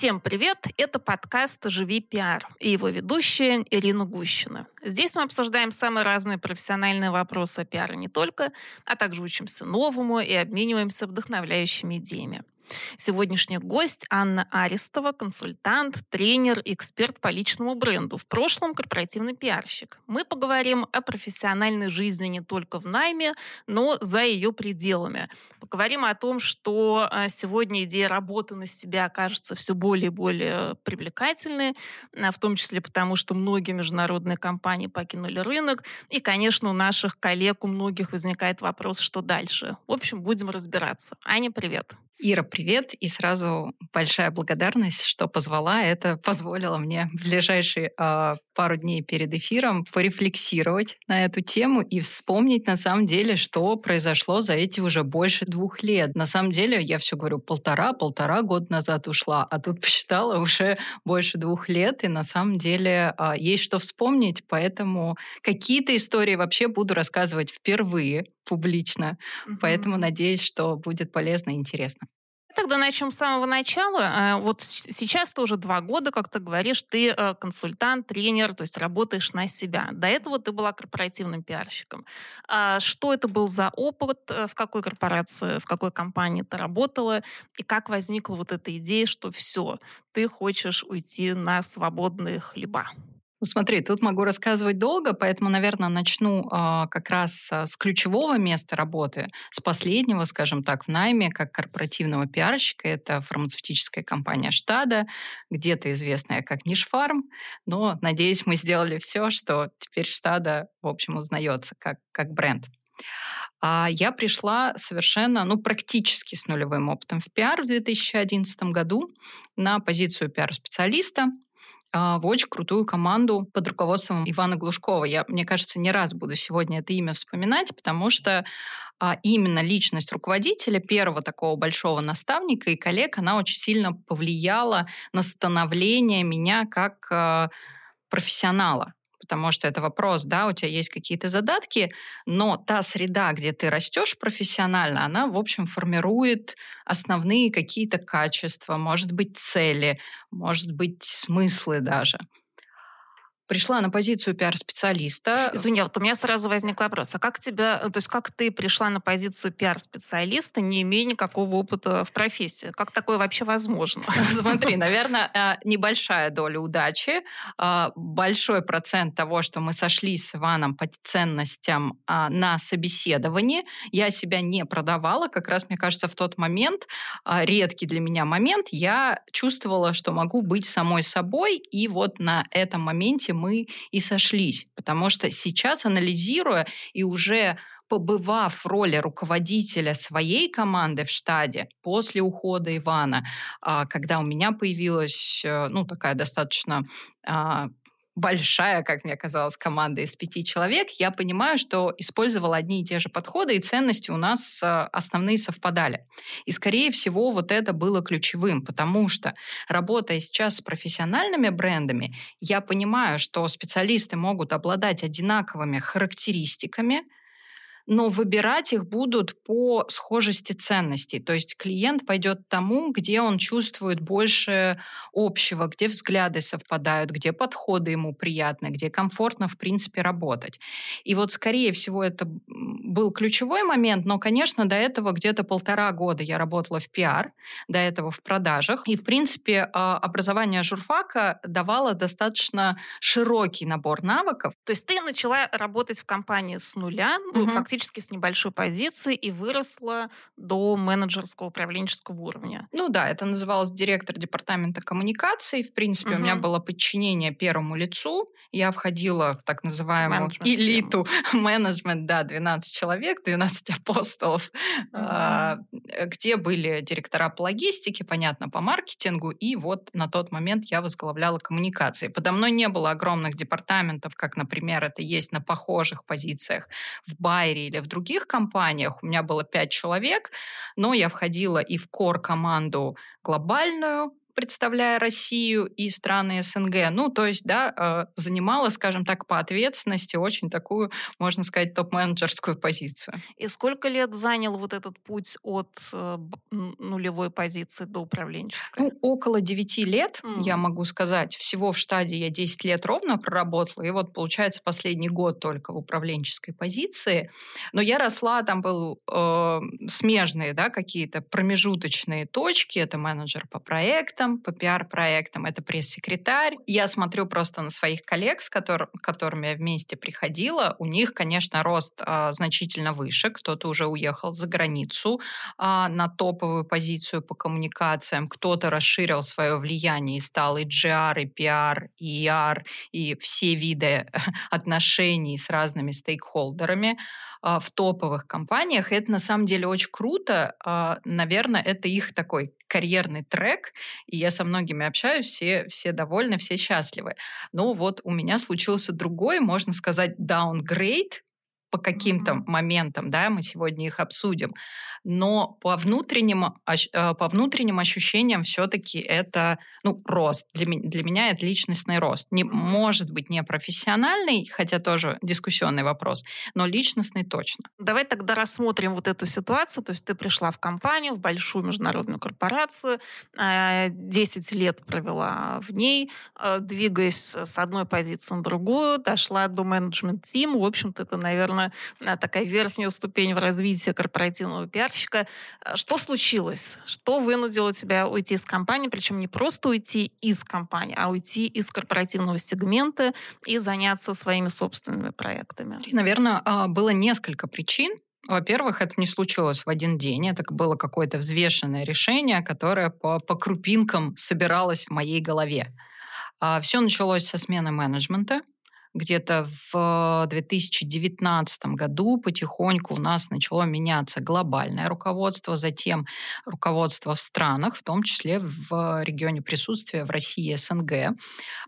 Всем привет! Это подкаст «Живи пиар» и его ведущая Ирина Гущина. Здесь мы обсуждаем самые разные профессиональные вопросы о пиаре не только, а также учимся новому и обмениваемся вдохновляющими идеями. Сегодняшний гость Анна Аристова, консультант, тренер, эксперт по личному бренду, в прошлом корпоративный пиарщик. Мы поговорим о профессиональной жизни не только в найме, но за ее пределами. Поговорим о том, что сегодня идея работы на себя кажется все более и более привлекательной, в том числе потому, что многие международные компании покинули рынок, и, конечно, у наших коллег, у многих возникает вопрос, что дальше. В общем, будем разбираться. Аня, привет! Ира, привет. И сразу большая благодарность, что позвала. Это позволило мне в ближайшие пару дней перед эфиром порефлексировать на эту тему и вспомнить, на самом деле, что произошло за эти уже больше 2 лет. На самом деле, я все говорю, полтора года назад ушла, а тут посчитала уже больше 2 лет, и на самом деле есть что вспомнить, поэтому какие-то истории вообще буду рассказывать впервые публично, поэтому надеюсь, что будет полезно и интересно. Тогда начнем с самого начала. Вот сейчас ты уже 2 года, как ты говоришь, ты консультант, тренер, то есть работаешь на себя. До этого ты была корпоративным пиарщиком. Что это был за опыт, в какой корпорации, в какой компании ты работала, и как возникла вот эта идея, что все, ты хочешь уйти на свободные хлеба? Ну, смотри, тут могу рассказывать долго, поэтому, наверное, начну как раз с ключевого места работы, с последнего, скажем так, в найме, как корпоративного пиарщика. Это фармацевтическая компания «Штада», где-то известная как «Нишфарм», но, надеюсь, мы сделали все, что теперь «Штада», в общем, узнается как бренд. Я пришла совершенно, практически с нулевым опытом в пиар в 2011 году на позицию пиар-специалиста в очень крутую команду под руководством Ивана Глушкова. Я, мне кажется, не раз буду сегодня это имя вспоминать, потому что именно личность руководителя, первого такого большого наставника и коллег, она очень сильно повлияла на становление меня как профессионала. Потому что это вопрос, да, у тебя есть какие-то задатки, но та среда, где ты растешь профессионально, она, в общем, формирует основные какие-то качества, может быть, цели, может быть, смыслы даже. Пришла на позицию пиар-специалиста. Извини, вот у меня сразу возник вопрос. А как тебя, то есть как ты пришла на позицию пиар-специалиста, не имея никакого опыта в профессии? Как такое вообще возможно? Смотри, наверное, небольшая доля удачи, большой процент того, что мы сошлись с Иваном по ценностям на собеседовании. Я себя не продавала. Как раз, мне кажется, в тот момент, редкий для меня момент, я чувствовала, что могу быть самой собой, и вот на этом моменте мы и сошлись, потому что сейчас, анализируя и уже побывав в роли руководителя своей команды в Штаде после ухода Ивана, когда у меня появилась такая достаточно большая, как мне казалось, команда из 5 человек, я понимаю, что использовала одни и те же подходы, и ценности у нас основные совпадали. И, скорее всего, вот это было ключевым, потому что, работая сейчас с профессиональными брендами, я понимаю, что специалисты могут обладать одинаковыми характеристиками, но выбирать их будут по схожести ценностей. То есть клиент пойдет тому, где он чувствует больше общего, где взгляды совпадают, где подходы ему приятны, где комфортно, в принципе, работать. И вот, скорее всего, это был ключевой момент, но, конечно, до этого где-то 1,5 года я работала в пиар, до этого в продажах. И, в принципе, образование журфака давало достаточно широкий набор навыков. То есть ты начала работать в компании с нуля, фактически с небольшой позиции, и выросла до менеджерского управленческого уровня. Это называлось директор департамента коммуникаций. В принципе, у меня было подчинение первому лицу. Я входила в так называемую элиту менеджмент, 12 человек, 12 апостолов, где были директора по логистике, понятно, по маркетингу, и вот на тот момент я возглавляла коммуникации. Подо мной не было огромных департаментов, как, например, это есть на похожих позициях в Байере или в других компаниях. У меня было 5 человек, но я входила и в кор-команду глобальную, представляя Россию и страны СНГ. Ну, то есть, да, занимала, скажем так, по ответственности очень такую, можно сказать, топ-менеджерскую позицию. И сколько лет занял вот этот путь от нулевой позиции до управленческой? Ну, около 9 лет, я могу сказать. Всего в Штаде я 10 лет ровно проработала, и вот, получается, последний год только в управленческой позиции. Но я росла, там был смежные, да, какие-то промежуточные точки. Это менеджер по проектам, по пиар-проектам, это пресс-секретарь. Я смотрю просто на своих коллег, с которыми я вместе приходила. У них, конечно, рост значительно выше. Кто-то уже уехал за границу на топовую позицию по коммуникациям. Кто-то расширил свое влияние и стал и GR, и PR, и ER, и все виды отношений с разными стейкхолдерами в топовых компаниях. Это на самом деле очень круто. Наверное, это их такой карьерный трек. И я со многими общаюсь, все довольны, все счастливы. Но вот у меня случился другой, можно сказать, даунгрейд по каким-то моментам, да, мы сегодня их обсудим. Но по внутренним ощущениям все-таки это, ну, рост. Для меня это личностный рост. Не, может быть, не профессиональный, хотя тоже дискуссионный вопрос, но личностный точно. Давай тогда рассмотрим вот эту ситуацию. То есть ты пришла в компанию, в большую международную корпорацию, 10 лет провела в ней, двигаясь с одной позиции на другую, дошла до менеджмент-тима. В общем-то, это, наверное, такая верхняя ступень в развитии корпоративного пиара. Что случилось? Что вынудило тебя уйти из компании? Причем не просто уйти из компании, а уйти из корпоративного сегмента и заняться своими собственными проектами. Наверное, было несколько причин. Во-первых, это не случилось в один день. Это было какое-то взвешенное решение, которое по крупинкам собиралось в моей голове. Все началось со смены менеджмента. Где-то в 2019 году потихоньку у нас начало меняться глобальное руководство, затем руководство в странах, в том числе в регионе присутствия, в России и СНГ.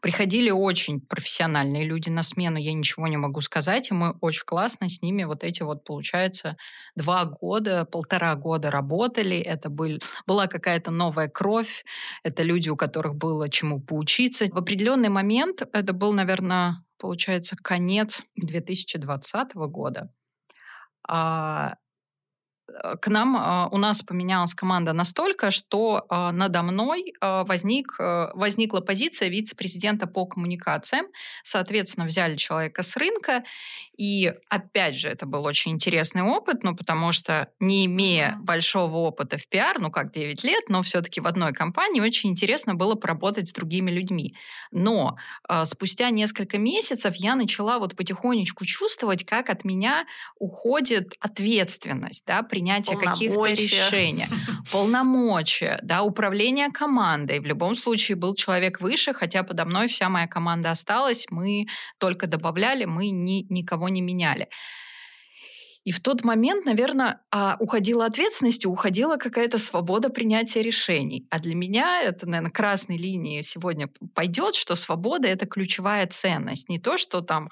Приходили очень профессиональные люди на смену, я ничего не могу сказать, и мы очень классно с ними вот эти вот, получается, 1.5 года работали, это была какая-то новая кровь, это люди, у которых было чему поучиться. В определенный момент, это был, наверное, получается, конец 2020 года. К нам, у нас поменялась команда настолько, что надо мной возникла позиция вице-президента по коммуникациям. Соответственно, взяли человека с рынка. И, опять же, это был очень интересный опыт, ну, потому что, не имея большого опыта в пиар, ну, как 9 лет, но все-таки в одной компании очень интересно было поработать с другими людьми. Но спустя несколько месяцев я начала вот потихонечку чувствовать, как от меня уходит ответственность, да, принятие каких-то решений, полномочия, да, управление командой. В любом случае был человек выше, хотя подо мной вся моя команда осталась, мы только добавляли, мы никого не меняли. И в тот момент, наверное, уходила ответственность, уходила какая-то свобода принятия решений. А для меня это, наверное, красной линией сегодня пойдет, что свобода — это ключевая ценность. Не то, что там,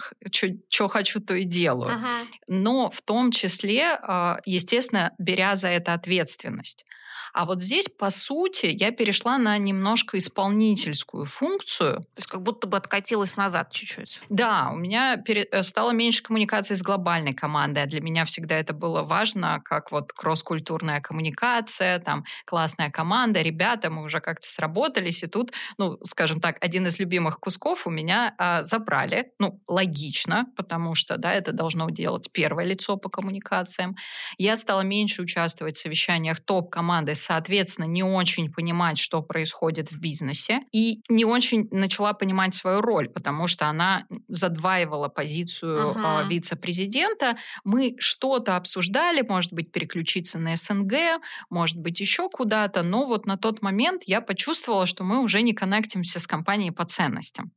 что хочу, то и делаю. Ага. Но в том числе, естественно, беря за это ответственность. А вот здесь, по сути, я перешла на немножко исполнительскую функцию. То есть как будто бы откатилась назад чуть-чуть. Да, у меня стало меньше коммуникации с глобальной командой, а для меня всегда это было важно, как вот кросс-культурная коммуникация, там классная команда, ребята, мы уже как-то сработались, и тут, ну, скажем так, один из любимых кусков у меня забрали. Ну, логично, потому что, да, это должно делать первое лицо по коммуникациям. Я стала меньше участвовать в совещаниях топ-команды, соответственно, не очень понимать, что происходит в бизнесе, и не очень начала понимать свою роль, потому что она задваивала позицию вице-президента. Мы что-то обсуждали, может быть, переключиться на СНГ, может быть, еще куда-то, но вот на тот момент я почувствовала, что мы уже не коннектимся с компанией по ценностям.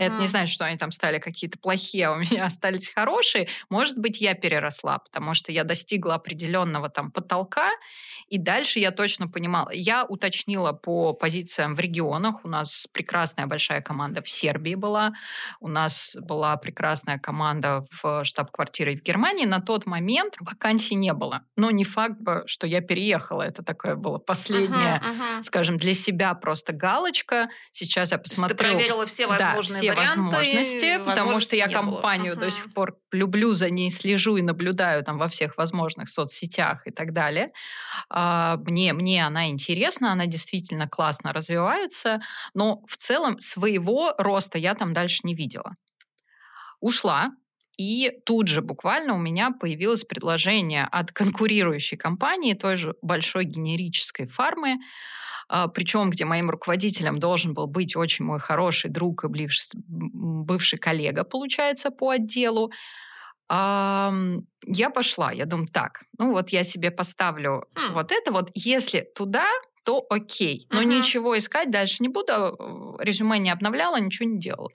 Это не значит, что они там стали какие-то плохие, а у меня остались хорошие. Может быть, я переросла, потому что я достигла определенного там потолка, И дальше я точно понимала. Я уточнила по позициям в регионах. У нас прекрасная большая команда в Сербии была. У нас была прекрасная команда в штаб-квартире в Германии. На тот момент вакансий не было. Но не факт, что я переехала. Это такое было последнее, скажем, для себя просто галочка. Сейчас я посмотрела. Ты проверила все возможные варианты, потому что я компанию до сих пор люблю, за ней слежу и наблюдаю там во всех возможных соцсетях и так далее. Мне она интересна, она действительно классно развивается, но в целом своего роста я там дальше не видела. Ушла, и тут же буквально у меня появилось предложение от конкурирующей компании, той же большой генерической фармы, причем где моим руководителем должен был быть очень мой хороший друг и бывший коллега, получается, по отделу. Я пошла, я думаю, так, ну вот я себе поставлю вот это вот, если туда, то окей, но ничего искать дальше не буду, резюме не обновляла, ничего не делала.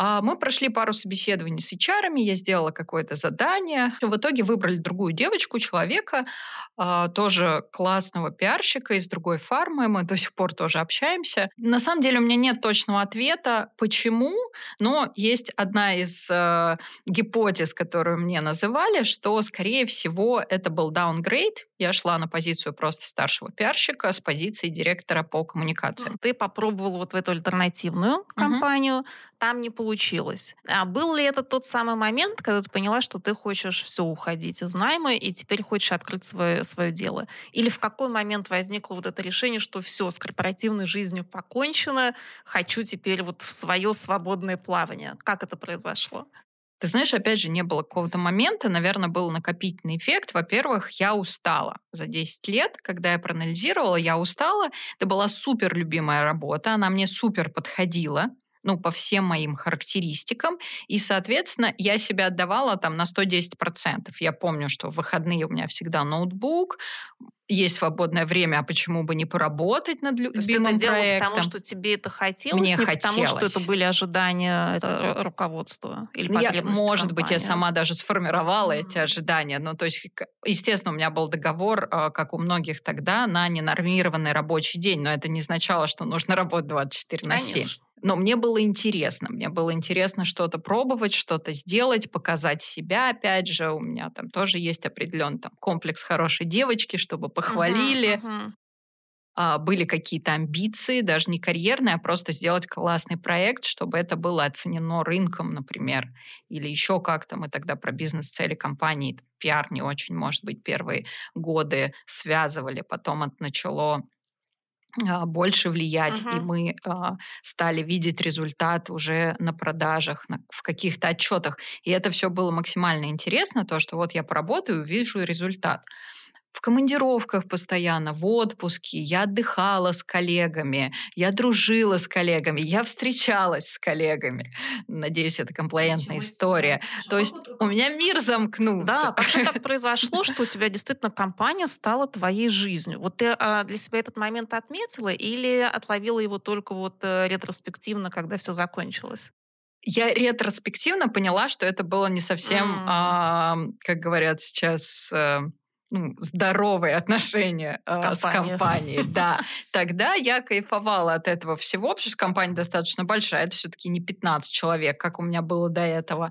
Мы прошли пару собеседований с HR-ами, я сделала какое-то задание, в итоге выбрали другую девочку, человека, тоже классного пиарщика из другой фармы, мы до сих пор тоже общаемся. На самом деле у меня нет точного ответа, почему, но есть одна из гипотез, которую мне называли, что, скорее всего, это был даунгрейд. Я шла на позицию просто старшего пиарщика с позиции директора по коммуникациям. Ты попробовала вот в эту альтернативную компанию, там не получилось. А был ли это тот самый момент, когда ты поняла, что ты хочешь все уходить из найма и теперь хочешь открыть свое дело? Или в какой момент возникло вот это решение, что все, с корпоративной жизнью покончено, хочу теперь вот в свое свободное плавание? Как это произошло? Ты знаешь, опять же, не было какого-то момента, наверное, был накопительный эффект. Во-первых, я устала. За 10 лет, когда я проанализировала, я устала. Это была супер любимая работа, она мне супер подходила, ну, по всем моим характеристикам. И, соответственно, я себя отдавала там на 110%. Я помню, что в выходные у меня всегда ноутбук, есть свободное время, а почему бы не поработать над любимым проектом? То есть ты это делала потому, что тебе это хотелось, не потому, что это были ожидания руководства или потребности компании? Может быть, я сама даже сформировала эти ожидания. Ну, то есть, естественно, у меня был договор, как у многих тогда, на ненормированный рабочий день, но это не означало, что нужно работать 24/7. Конечно. Но мне было интересно что-то пробовать, что-то сделать, показать себя. Опять же, у меня там тоже есть определенный там комплекс хорошей девочки, чтобы похвалили. Были какие-то амбиции, даже не карьерные, а просто сделать классный проект, чтобы это было оценено рынком, например, или еще как-то. Мы тогда про бизнес-цели компании, пиар не очень, может быть, первые годы связывали, потом это начало больше влиять, и мы стали видеть результат уже на продажах, в каких-то отчетах. И это все было максимально интересно, то, что вот я поработаю, вижу результат. В командировках постоянно, в отпуске, я отдыхала с коллегами, я дружила с коллегами, я встречалась с коллегами. Надеюсь, это комплаентная история. То есть у меня мир замкнулся. Да, как же так произошло, что у тебя действительно компания стала твоей жизнью? Вот ты для себя этот момент отметила или отловила его только вот ретроспективно, когда все закончилось? Я ретроспективно поняла, что это было не совсем, как говорят сейчас, здоровые отношения с компанией. Да. Тогда я кайфовала от этого всего, потому что компания достаточно большая, это все-таки не 15 человек, как у меня было до этого.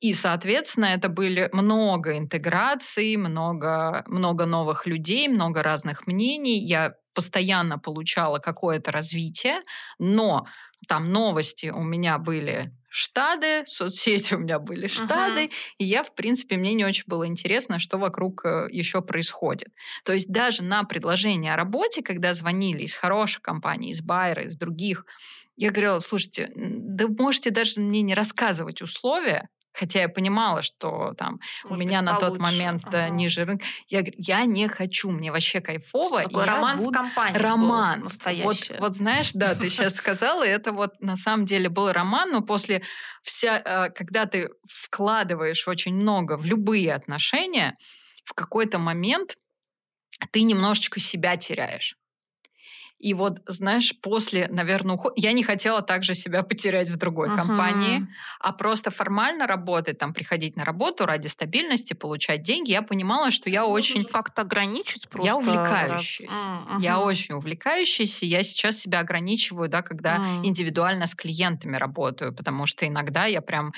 И, соответственно, это были много интеграций, много новых людей, много разных мнений. Я постоянно получала какое-то развитие, но там новости у меня были Штады, соцсети у меня были Штады, и мне не очень было интересно, что вокруг еще происходит. То есть даже на предложение о работе, когда звонили из хороших компаний, из Байера, из других, я говорила, слушайте, да можете даже мне не рассказывать условия, хотя я понимала, что там у меня на тот момент ниже рынка. Я говорю, я не хочу, мне вообще кайфово. Роман с компанией. Роман. Вот знаешь, да, ты сейчас сказала, это вот на самом деле был роман, но после когда ты вкладываешь очень много в любые отношения, в какой-то момент ты немножечко себя теряешь. И вот, знаешь, после, наверное, ухода... Я не хотела также себя потерять в другой компании, а просто формально работать, там, приходить на работу ради стабильности, получать деньги. Я понимала, что я очень... Как-то ограничить просто. Я увлекающаяся. Я очень увлекающаяся. Я сейчас себя ограничиваю, да, когда индивидуально с клиентами работаю, потому что иногда я прям...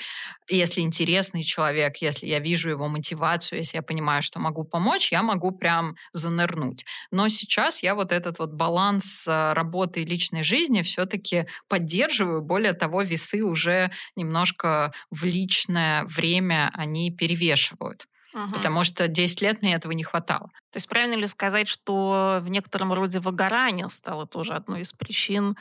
Если интересный человек, если я вижу его мотивацию, если я понимаю, что могу помочь, я могу прям занырнуть. Но сейчас я вот этот вот баланс работы и личной жизни все-таки поддерживаю. Более того, весы уже немножко в личное время они перевешивают. Потому что 10 лет мне этого не хватало. То есть правильно ли сказать, что в некотором роде выгорание стало тоже одной из причин,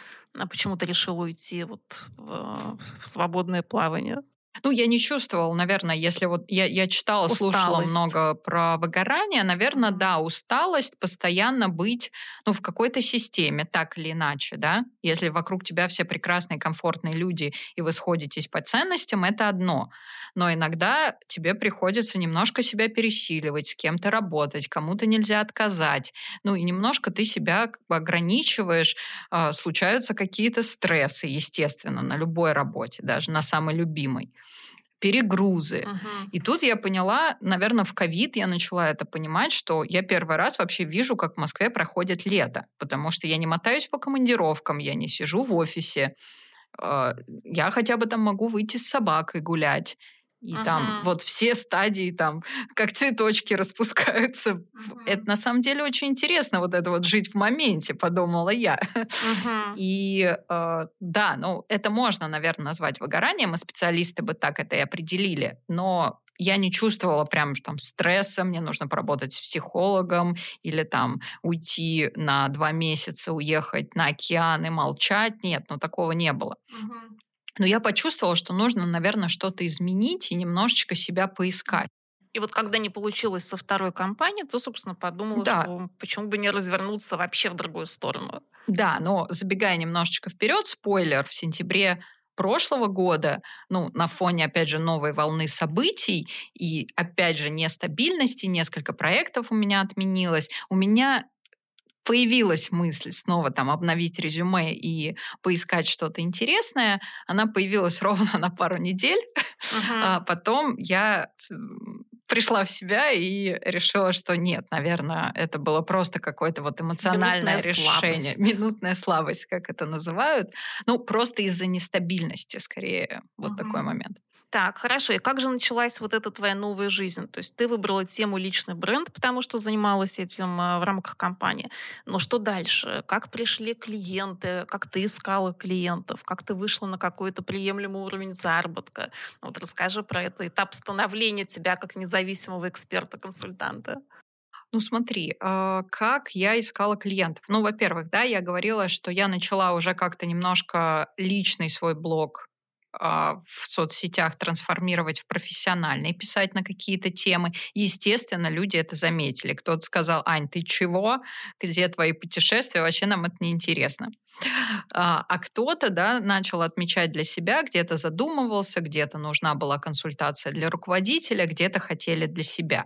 почему ты решила уйти вот в свободное плавание? Ну, я не чувствовала, наверное, если вот я читала, слушала много про выгорание, наверное, да, усталость постоянно быть, ну, в какой-то системе, так или иначе, да, если вокруг тебя все прекрасные, комфортные люди, и вы сходитесь по ценностям, это одно, но иногда тебе приходится немножко себя пересиливать, с кем-то работать, кому-то нельзя отказать, ну, и немножко ты себя как бы ограничиваешь, случаются какие-то стрессы, естественно, на любой работе, даже на самой любимой. Перегрузы. И тут я поняла, наверное, в ковид я начала это понимать, что я первый раз вообще вижу, как в Москве проходит лето, потому что я не мотаюсь по командировкам, я не сижу в офисе, я хотя бы там могу выйти с собакой гулять. И там вот все стадии, там, как цветочки распускаются. Это на самом деле очень интересно, вот это вот жить в моменте, подумала я. И да, ну это можно, наверное, назвать выгоранием, и специалисты бы так это и определили. Но я не чувствовала прям там стресса, мне нужно поработать с психологом или там уйти на 2 месяца, уехать на океан и молчать. Нет, ну такого не было. Но я почувствовала, что нужно, наверное, что-то изменить и немножечко себя поискать. И вот когда не получилось со второй компанией, то, собственно, подумала, что почему бы не развернуться вообще в другую сторону. Да, но забегая немножечко вперед, спойлер, в сентябре прошлого года, ну, на фоне, опять же, новой волны событий и, опять же, нестабильности, несколько проектов у меня отменилось, у меня... появилась мысль снова там обновить резюме и поискать что-то интересное. Она появилась ровно на пару недель. А потом я пришла в себя и решила, что нет, наверное, это было просто какое-то вот эмоциональное решение. Минутная слабость, как это называют. Ну, просто из-за нестабильности, скорее, вот такой момент. Так, хорошо. И как же началась вот эта твоя новая жизнь? То есть ты выбрала тему личный бренд, потому что занималась этим в рамках компании. Но что дальше? Как пришли клиенты? Как ты искала клиентов? Как ты вышла на какой-то приемлемый уровень заработка? Вот расскажи про этот этап становления тебя как независимого эксперта-консультанта. Ну смотри, как я искала клиентов. Ну, во-первых, да, я говорила, что я начала уже как-то немножко личный свой блог в соцсетях трансформировать в профессиональный, писать на какие-то темы. Естественно, люди это заметили. Кто-то сказал: «Ань, ты чего? Где твои путешествия? Вообще нам это неинтересно». А кто-то, да, начал отмечать для себя, где-то задумывался, где-то нужна была консультация для руководителя, где-то хотели для себя.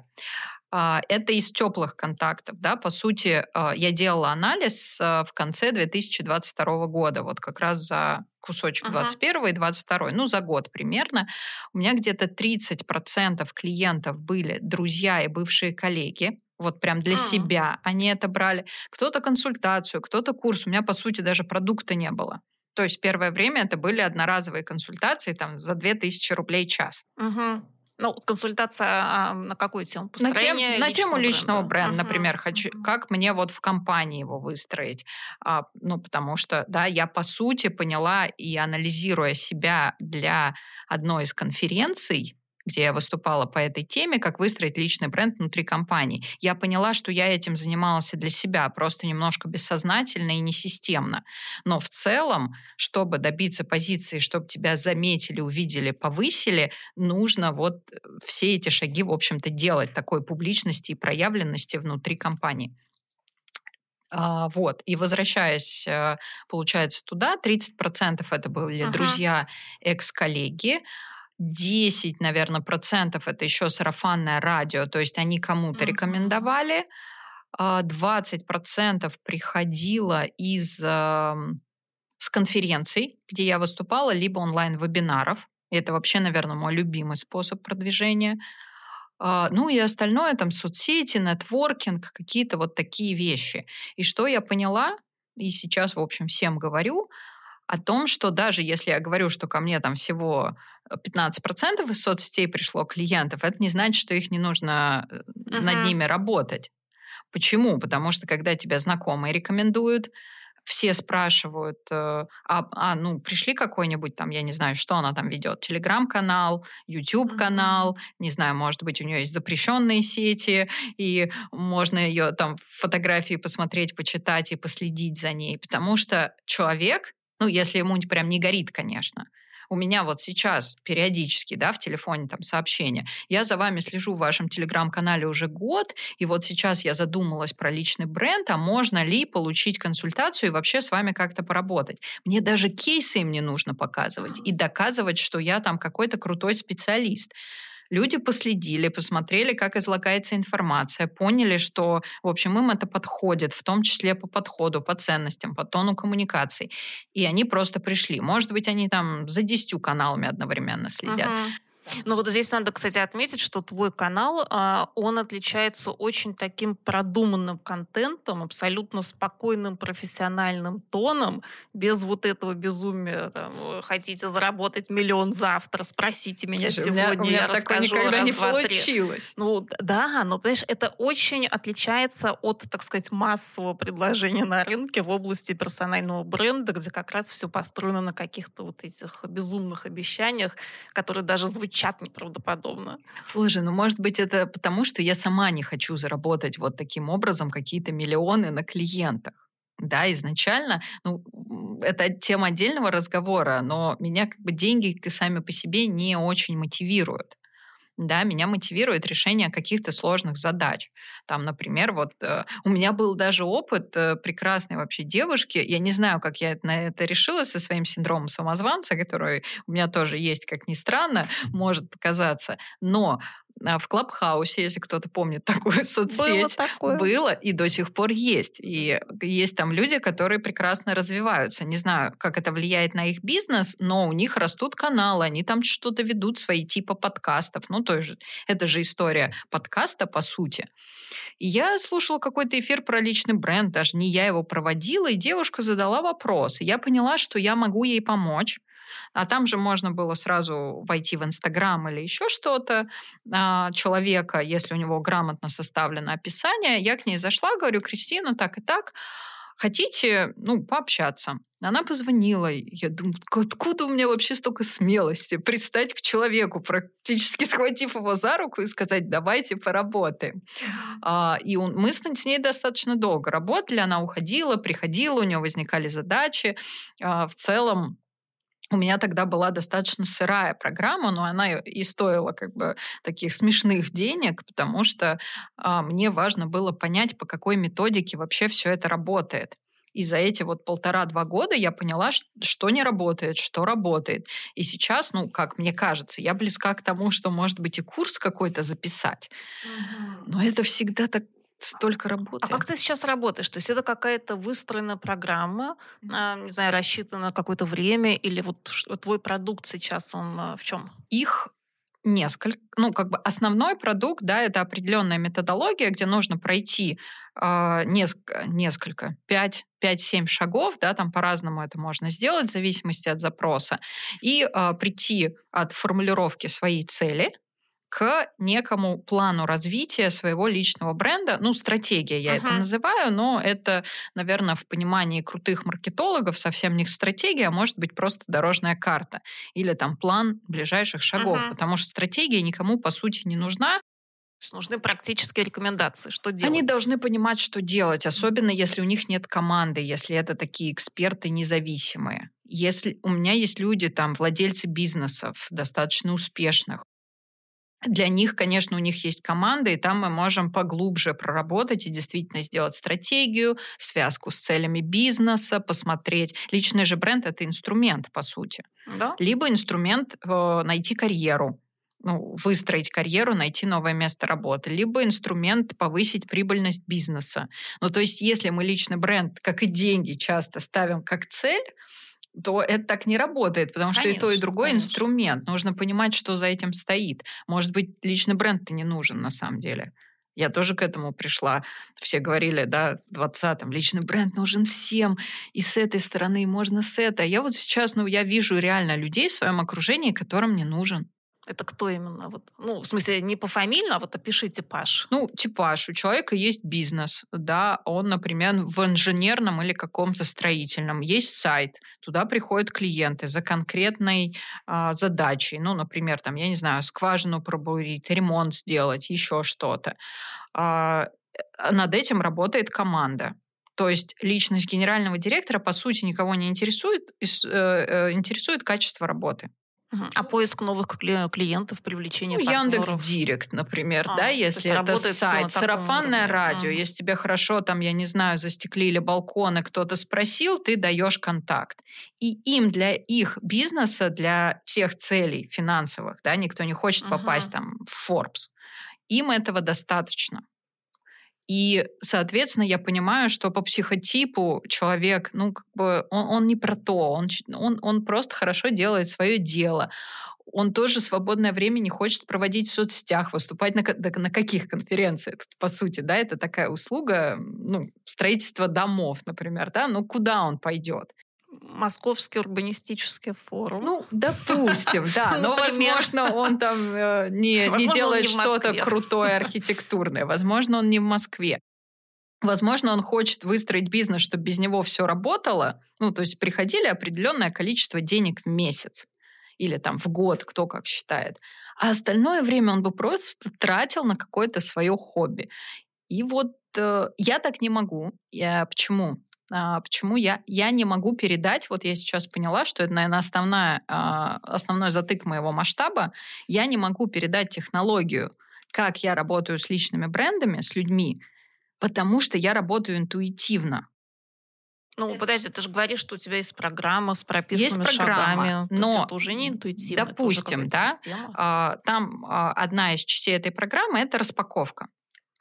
Это из теплых контактов, да, по сути, я делала анализ в конце 2022 года, вот как раз за кусочек 21 и 22, ну, за год примерно. У меня где-то 30% клиентов были друзья и бывшие коллеги, вот прям для себя они это брали. Кто-то консультацию, кто-то курс, у меня, по сути, даже продукта не было. То есть первое время это были одноразовые консультации там за 2000 рублей час. Ну, консультация на какую тему? Построение на тему личного бренда, например, хочу, как мне вот в компании его выстроить. Ну, потому что, да, я по сути поняла и анализируя себя для одной из конференций, где я выступала по этой теме, как выстроить личный бренд внутри компании. Я поняла, что я этим занималась и для себя, просто немножко бессознательно и несистемно. Но в целом, чтобы добиться позиции, чтобы тебя заметили, увидели, повысили, нужно вот все эти шаги, в общем-то, делать такой публичности и проявленности внутри компании. Вот. И возвращаясь, получается, туда, 30% это были друзья, экс-коллеги, 10, наверное, процентов это еще сарафанное радио, то есть они кому-то рекомендовали, 20% приходило с конференций, где я выступала, либо онлайн-вебинаров. Это вообще, наверное, мой любимый способ продвижения. Ну и остальное, там, соцсети, нетворкинг, какие-то вот такие вещи. И что я поняла, и сейчас, в общем, всем говорю, о том, что даже если я говорю, что ко мне там всего 15% из соцсетей пришло клиентов, это не значит, что их не нужно над ними работать. Почему? Потому что, когда тебя знакомые рекомендуют, все спрашивают, ну, пришли какой-нибудь там, я не знаю, что она там ведет, телеграм-канал, YouTube-канал, не знаю, может быть, у нее есть запрещенные сети, и можно ее там фотографии посмотреть, почитать и последить за ней. Потому что человек, ну, если ему прям не горит, конечно. У меня вот сейчас периодически, да, в телефоне там сообщение. Я за вами слежу в вашем телеграм-канале уже год, и вот сейчас я задумалась про личный бренд, а можно ли получить консультацию и вообще с вами как-то поработать. Мне даже кейсы им не нужно показывать и доказывать, что я там какой-то крутой специалист. Люди последили, посмотрели, как излагается информация, поняли, что, в общем, им это подходит, в том числе по подходу, по ценностям, по тону коммуникаций. И они просто пришли. Может быть, они там за 10 каналами одновременно следят. Ну вот здесь надо, кстати, отметить, что твой канал, он отличается очень таким продуманным контентом, абсолютно спокойным профессиональным тоном, без вот этого безумия, там, хотите заработать миллион завтра, спросите меня сегодня, у меня я расскажу раз, не два, получилось. Три. Ну да, но, понимаешь, это очень отличается от, так сказать, массового предложения на рынке в области персонального бренда, где как раз все построено на каких-то вот этих безумных обещаниях, которые даже звучат неправдоподобно. Слушай, ну, может быть, это потому, что я сама не хочу заработать вот таким образом какие-то миллионы на клиентах. Да, изначально, ну, это тема отдельного разговора, но меня как бы деньги сами по себе не очень мотивируют. Да, меня мотивирует решение каких-то сложных задач. Там, например, вот у меня был даже опыт прекрасной вообще девушки. Я не знаю, как я на это решилась со своим синдромом самозванца, который у меня тоже есть, как ни странно, может показаться. Но в Clubhouse, если кто-то помнит такую соцсеть, было и до сих пор есть. И есть там люди, которые прекрасно развиваются. Не знаю, как это влияет на их бизнес, но у них растут каналы, они там что-то ведут, свои типа подкастов. Ну, то есть это же история подкаста, по сути. И я слушала какой-то эфир про личный бренд, даже не я его проводила, и девушка задала вопрос. И я поняла, что я могу ей помочь. А там же можно было сразу войти в Инстаграм или еще что-то человека, если у него грамотно составлено описание. Я к ней зашла, говорю, Кристина, так и так, хотите, ну, пообщаться? Она позвонила, я думаю, откуда у меня вообще столько смелости пристать к человеку, практически схватив его за руку и сказать, давайте поработаем. И мы с ней достаточно долго работали, она уходила, приходила, у нее возникали задачи. В целом, у меня тогда была достаточно сырая программа, но она и стоила как бы таких смешных денег, потому что мне важно было понять, по какой методике вообще все это работает. И за эти вот 1,5-2 года я поняла, что не работает, что работает. И сейчас, ну, как мне кажется, я близка к тому, что, может быть, и курс какой-то записать. Но это всегда так. Столько работы. А как ты сейчас работаешь? То есть это какая-то выстроенная программа, не знаю, рассчитана на какое-то время, или вот твой продукт сейчас, он в чем? Их несколько. Ну, как бы основной продукт, да, это определенная методология, где нужно пройти несколько, 5-7 шагов, да, там по-разному это можно сделать в зависимости от запроса, и прийти от формулировки своей цели к некому плану развития своего личного бренда. Ну, стратегия я это называю, но это, наверное, в понимании крутых маркетологов совсем не стратегия, а может быть просто дорожная карта или там план ближайших шагов, потому что стратегия никому, по сути, не нужна. Нужны практические рекомендации, что делать. Они должны понимать, что делать, особенно если у них нет команды, если это такие эксперты независимые. Если у меня есть люди, там, владельцы бизнесов, достаточно успешных, для них, конечно, у них есть команда, и там мы можем поглубже проработать и действительно сделать стратегию, связку с целями бизнеса, посмотреть. Личный же бренд — это инструмент, по сути. Да? Либо инструмент найти карьеру. выстроить карьеру, найти новое место работы, либо инструмент повысить прибыльность бизнеса. Ну, то есть, если мы личный бренд, как и деньги, часто ставим как цель, то это так не работает, потому что и другой инструмент. Нужно понимать, что за этим стоит. Может быть, личный бренд-то не нужен на самом деле. Я тоже к этому пришла. Все говорили, да, в 20-м, личный бренд нужен всем. И с этой стороны, и можно с этой. А я вот сейчас, я вижу реально людей в своем окружении, которым не нужен. Это кто именно? В смысле, не пофамильно, а вот опиши типаж. Типаж. У человека есть бизнес, да, он, например, в инженерном или каком-то строительном. Есть сайт, туда приходят клиенты за конкретной задачей. Например, там, я не знаю, скважину пробурить, ремонт сделать, еще что-то. Над этим работает команда. То есть личность генерального директора, по сути, никого не интересует, интересует качество работы. А поиск новых клиентов, привлечение партнеров? Яндекс.Директ, например, если это сайт. Сарафанное радио. Если тебе хорошо, там, я не знаю, застеклили балконы, кто-то спросил, ты даешь контакт. И им для их бизнеса, для тех целей финансовых, да, никто не хочет попасть там в Forbes, им этого достаточно. И, соответственно, я понимаю, что по психотипу человек, он не про то, он просто хорошо делает свое дело. Он тоже свободное время не хочет проводить в соцсетях, выступать на каких конференциях, по сути, да, это такая услуга, строительство домов, например, да, куда он пойдет? Московский урбанистический форум. Допустим, да. Но, возможно, он там не делает что-то крутое, архитектурное. Возможно, он не в Москве. Возможно, он хочет выстроить бизнес, чтобы без него все работало. То есть приходили определенное количество денег в месяц или там в год, кто как считает. А остальное время он бы просто тратил на какое-то свое хобби. И вот я так не могу. Почему? Почему я не могу передать, я сейчас поняла, что это, наверное, основной затык моего масштаба, я не могу передать технологию, как я работаю с личными брендами, с людьми, потому что я работаю интуитивно. Подожди, ты же говоришь, что у тебя есть программа с прописанными шагами. Но это уже не интуитивно. Допустим, да, там одна из частей этой программы – это распаковка.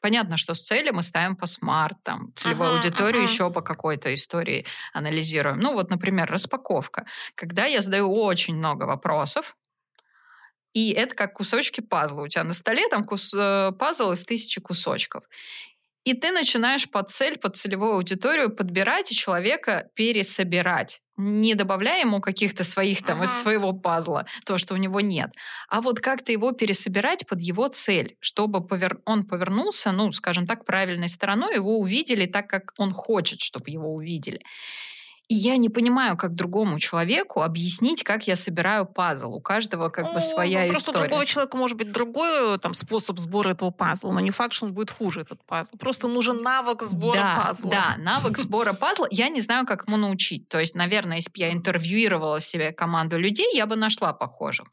Понятно, что с целью мы ставим по смарт, там, целевую аудиторию еще по какой-то истории анализируем. Например, распаковка. Когда я задаю очень много вопросов, и это как кусочки пазла. У тебя на столе там пазл из 1000 кусочков. И ты начинаешь под цель, под целевую аудиторию подбирать и человека пересобирать, не добавляя ему каких-то своих там из своего пазла, то, что у него нет. А вот как-то его пересобирать под его цель, чтобы он повернулся, скажем так, правильной стороной, его увидели так, как он хочет, чтобы его увидели. И я не понимаю, как другому человеку объяснить, как я собираю пазл. У каждого своя история. Просто у другого человека может быть другой способ сбора этого пазла, но не факт, что он будет хуже этот пазл. Просто нужен навык сбора пазла. Да, навык сбора пазла. Я не знаю, как ему научить. То есть, наверное, если бы я интервьюировала себе команду людей, я бы нашла похожих.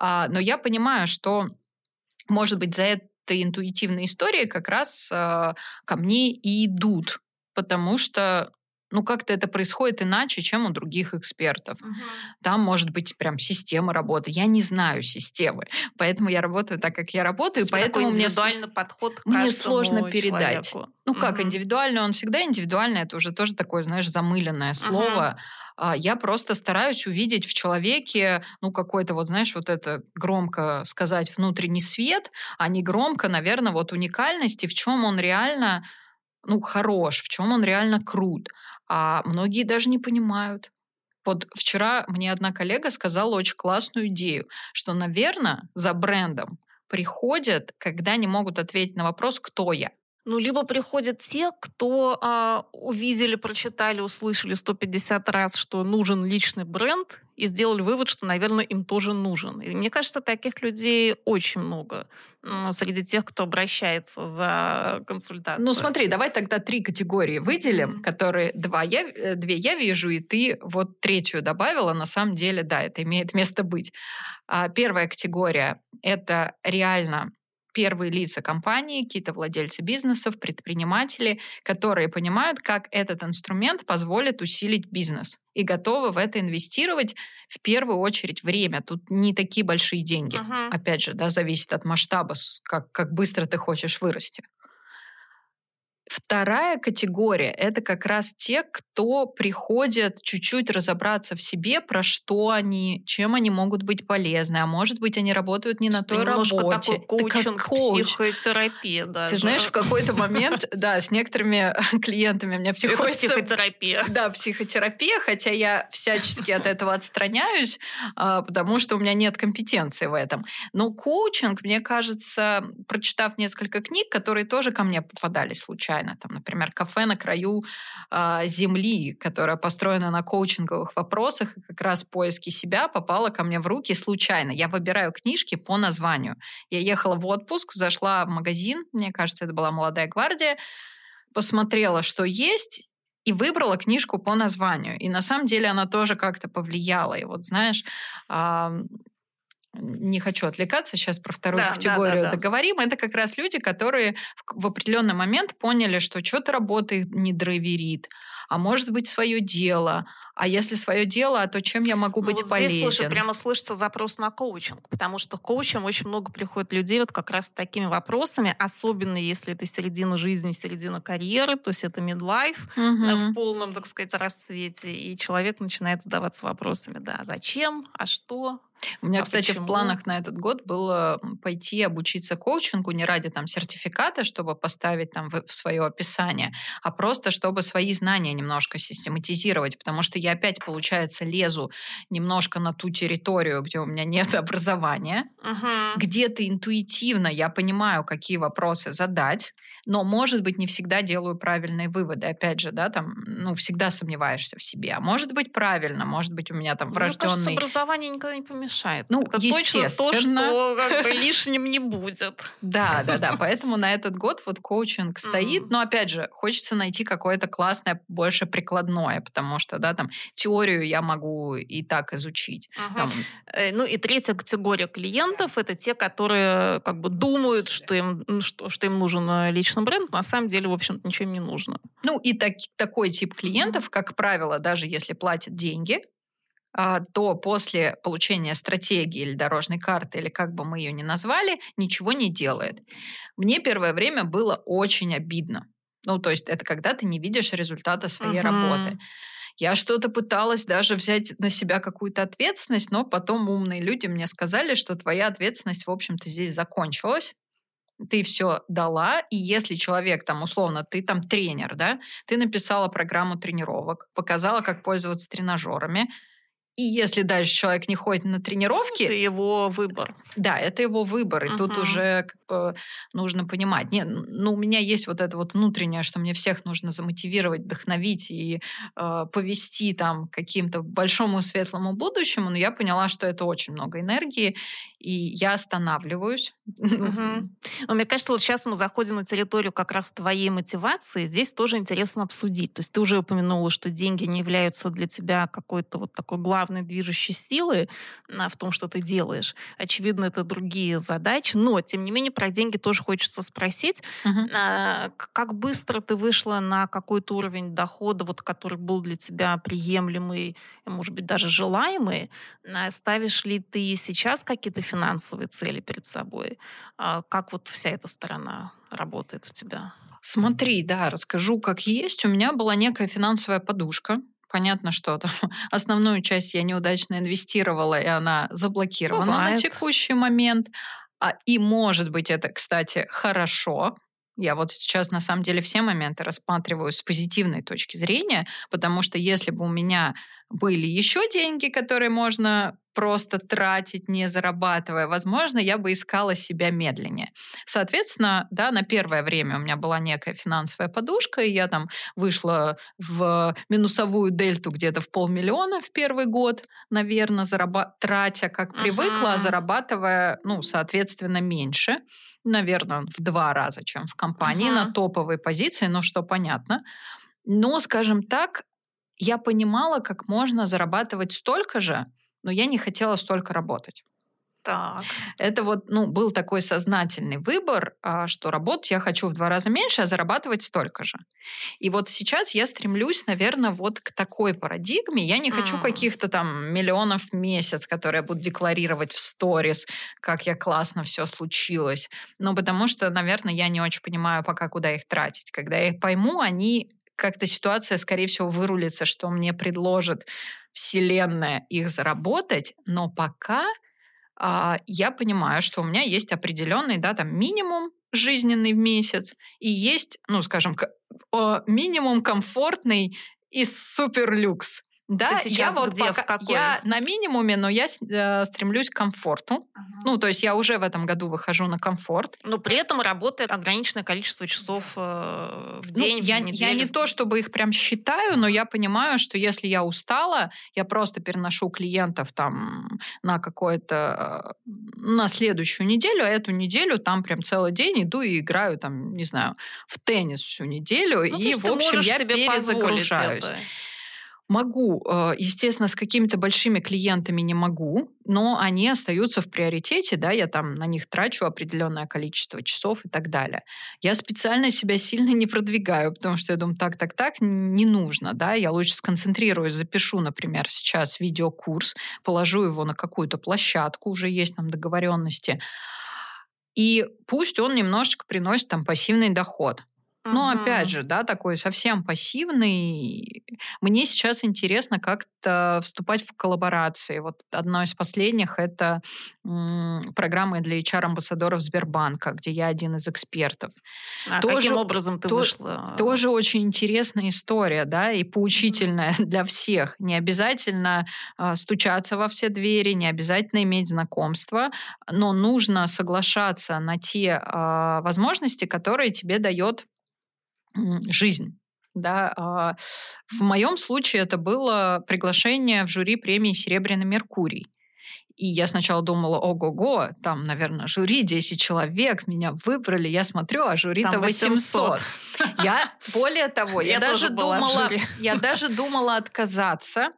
Но я понимаю, что, может быть, за этой интуитивной историей как раз ко мне и идут. Потому что как-то это происходит иначе, чем у других экспертов. Там может быть прям система работы. Я не знаю системы, поэтому я работаю так, как я работаю. Поэтому индивидуальный подход к каждому человеку. Мне сложно передать. Как индивидуально? Он всегда индивидуально. Это уже тоже такое, знаешь, замыленное слово. Я просто стараюсь увидеть в человеке, какой-то, это громко сказать, внутренний свет, а не громко, наверное, уникальность, и в чем он реально хорош, в чем он реально крут. А многие даже не понимают. Вчера мне одна коллега сказала очень классную идею, что, наверное, за брендом приходят, когда не могут ответить на вопрос «Кто я?». Либо приходят те, кто увидели, прочитали, услышали 150 раз, что нужен личный бренд, и сделали вывод, что, наверное, им тоже нужен. И мне кажется, таких людей очень много среди тех, кто обращается за консультацией. Смотри, давай тогда 3 категории выделим, которые две я вижу, и ты третью добавила. На самом деле, да, это имеет место быть. Первая категория — это реально первые лица компании, какие-то владельцы бизнесов, предприниматели, которые понимают, как этот инструмент позволит усилить бизнес и готовы в это инвестировать в первую очередь время. Тут не такие большие деньги. Ага. Опять же, да, зависит от масштаба, как быстро ты хочешь вырасти. Вторая категория – это как раз те, кто приходит чуть-чуть разобраться в себе, про что они, чем они могут быть полезны, а может быть, они работают не на той работе. Это немножко такой коучинг, психотерапия даже. Ты знаешь, в какой-то момент, да, с некоторыми клиентами мне приходится... Это психотерапия. Да, психотерапия, хотя я всячески от этого отстраняюсь, потому что у меня нет компетенции в этом. Но коучинг, мне кажется, прочитав несколько книг, которые тоже ко мне попадали случайно, там, например, «Кафе на краю земли», которое построено на коучинговых вопросах, и как раз поиски себя попало ко мне в руки случайно. Я выбираю книжки по названию. Я ехала в отпуск, зашла в магазин, мне кажется, это была «Молодая гвардия», посмотрела, что есть, и выбрала книжку по названию. И на самом деле она тоже как-то повлияла. И вот, знаешь... Не хочу отвлекаться, сейчас про вторую категорию договорим. Это как раз люди, которые в определенный момент поняли, что что-то работа не драйверит, а может быть свое дело, а если свое дело, то чем я могу быть полезен? Здесь, слушай, прямо слышится запрос на коучинг, потому что к коучам очень много приходит людей вот как раз с такими вопросами, особенно если это середина жизни, середина карьеры, то есть это мидлайф в полном, так сказать, расцвете, и человек начинает задаваться вопросами, да, зачем, а что... У меня, кстати, почему? В планах на этот год было пойти обучиться коучингу не ради там сертификата, чтобы поставить там в свое описание, а просто чтобы свои знания немножко систематизировать, потому что я опять, получается, лезу немножко на ту территорию, где у меня нет образования, где-то интуитивно я понимаю, какие вопросы задать, но, может быть, не всегда делаю правильные выводы. Опять же, да, там, ну, всегда сомневаешься в себе. А может быть, правильно, может быть, у меня там врожденный... Мне кажется, образование никогда не помешает. Ну, это точно то, что как бы лишним не будет. Да. Поэтому на этот год вот коучинг стоит. Но, опять же, хочется найти какое-то классное, больше прикладное, потому что, да, там, теорию я могу и так изучить. Ну, и третья категория клиентов — это те, которые как бы думают, что им нужен личный бренд, на самом деле, в общем-то, ничего им не нужно. Ну, и такой тип клиентов, как правило, даже если платят деньги, то после получения стратегии или дорожной карты, или как бы мы ее ни назвали, ничего не делает. Мне первое время было очень обидно. Ну, то есть это когда ты не видишь результата своей работы. Я что-то пыталась даже взять на себя какую-то ответственность, но потом умные люди мне сказали, что твоя ответственность, в общем-то, здесь закончилась. Ты все дала, и если человек, там, условно, ты там тренер, да, ты написала программу тренировок, показала, как пользоваться тренажерами, и если дальше человек не ходит на тренировки... Это его выбор. Да, это его выбор, и тут уже как бы нужно понимать. Нет, ну, у меня есть вот это вот внутреннее, что мне всех нужно замотивировать, вдохновить и повести там к каким-то большому светлому будущему, но я поняла, что это очень много энергии, и я останавливаюсь. Но мне кажется, вот сейчас мы заходим на территорию как раз твоей мотивации. Здесь тоже интересно обсудить. То есть ты уже упомянула, что деньги не являются для тебя какой-то вот такой главной движущей силой в том, что ты делаешь. Очевидно, это другие задачи. Но, тем не менее, про деньги тоже хочется спросить. Как быстро ты вышла на какой-то уровень дохода, вот, который был для тебя приемлемый, может быть, даже желаемый? Ставишь ли ты сейчас какие-то финансовые цели перед собой? Как вот вся эта сторона работает у тебя? Смотри, да, расскажу, как есть. У меня была некая финансовая подушка. Понятно, что там основную часть я неудачно инвестировала, и она заблокирована на текущий момент. И, может быть, это, кстати, хорошо. Я вот сейчас, на самом деле, все моменты рассматриваю с позитивной точки зрения, потому что если бы у меня были еще деньги, которые можно просто тратить, не зарабатывая, возможно, я бы искала себя медленнее. Соответственно, да, на первое время у меня была некая финансовая подушка, и я там вышла в минусовую дельту где-то в 500 000 в первый год, наверное, тратя, как привыкла, а зарабатывая, ну, соответственно, меньше. Наверное, в 2 раза, чем в компании, на топовой позиции, ну, что понятно. Но, скажем так, я понимала, как можно зарабатывать столько же, но я не хотела столько работать. Так. Это вот, был такой сознательный выбор, что работать я хочу в 2 раза меньше, а зарабатывать столько же. И вот сейчас я стремлюсь, наверное, вот к такой парадигме. Я не хочу каких-то там миллионов в месяц, которые я буду декларировать в сторис, как я классно все случилось. Ну, потому что, наверное, я не очень понимаю пока, куда их тратить. Когда я их пойму, они... как-то ситуация, скорее всего, вырулится, что мне предложит вселенная их заработать, но пока я понимаю, что у меня есть определенный, минимум жизненный в месяц и есть, минимум комфортный и суперлюкс. Да, ты сейчас я где, пока, в какой? Я на минимуме, но я стремлюсь к комфорту. Ага. То есть я уже в этом году выхожу на комфорт. Но при этом работает ограниченное количество часов в день, в неделю. Я не то, чтобы их прям считаю, но я понимаю, что если я устала, я просто переношу клиентов на какое-то... на следующую неделю, а эту неделю прям целый день иду и играю в теннис всю неделю. И, в общем, я перезагружаюсь. Могу, естественно, с какими-то большими клиентами не могу, но они остаются в приоритете, я на них трачу определенное количество часов и так далее. Я специально себя сильно не продвигаю, потому что я думаю, так, не нужно, я лучше сконцентрируюсь, запишу, например, сейчас видеокурс, положу его на какую-то площадку, уже есть договоренности, и пусть он немножечко приносит пассивный доход. Но опять же, такой совсем пассивный. Мне сейчас интересно как-то вступать в коллаборации. Вот одно из последних — это программы для HR-амбассадоров Сбербанка, где я один из экспертов. А тоже, каким образом ты вышла? Тоже очень интересная история, и поучительная для всех. Не обязательно стучаться во все двери, не обязательно иметь знакомства, но нужно соглашаться на те возможности, которые тебе дает жизнь. В моем случае это было приглашение в жюри премии «Серебряный Меркурий». И я сначала думала, ого-го, там, наверное, жюри 10 человек, меня выбрали, я смотрю, а жюри-то 800. Я, более того, я даже думала отказаться,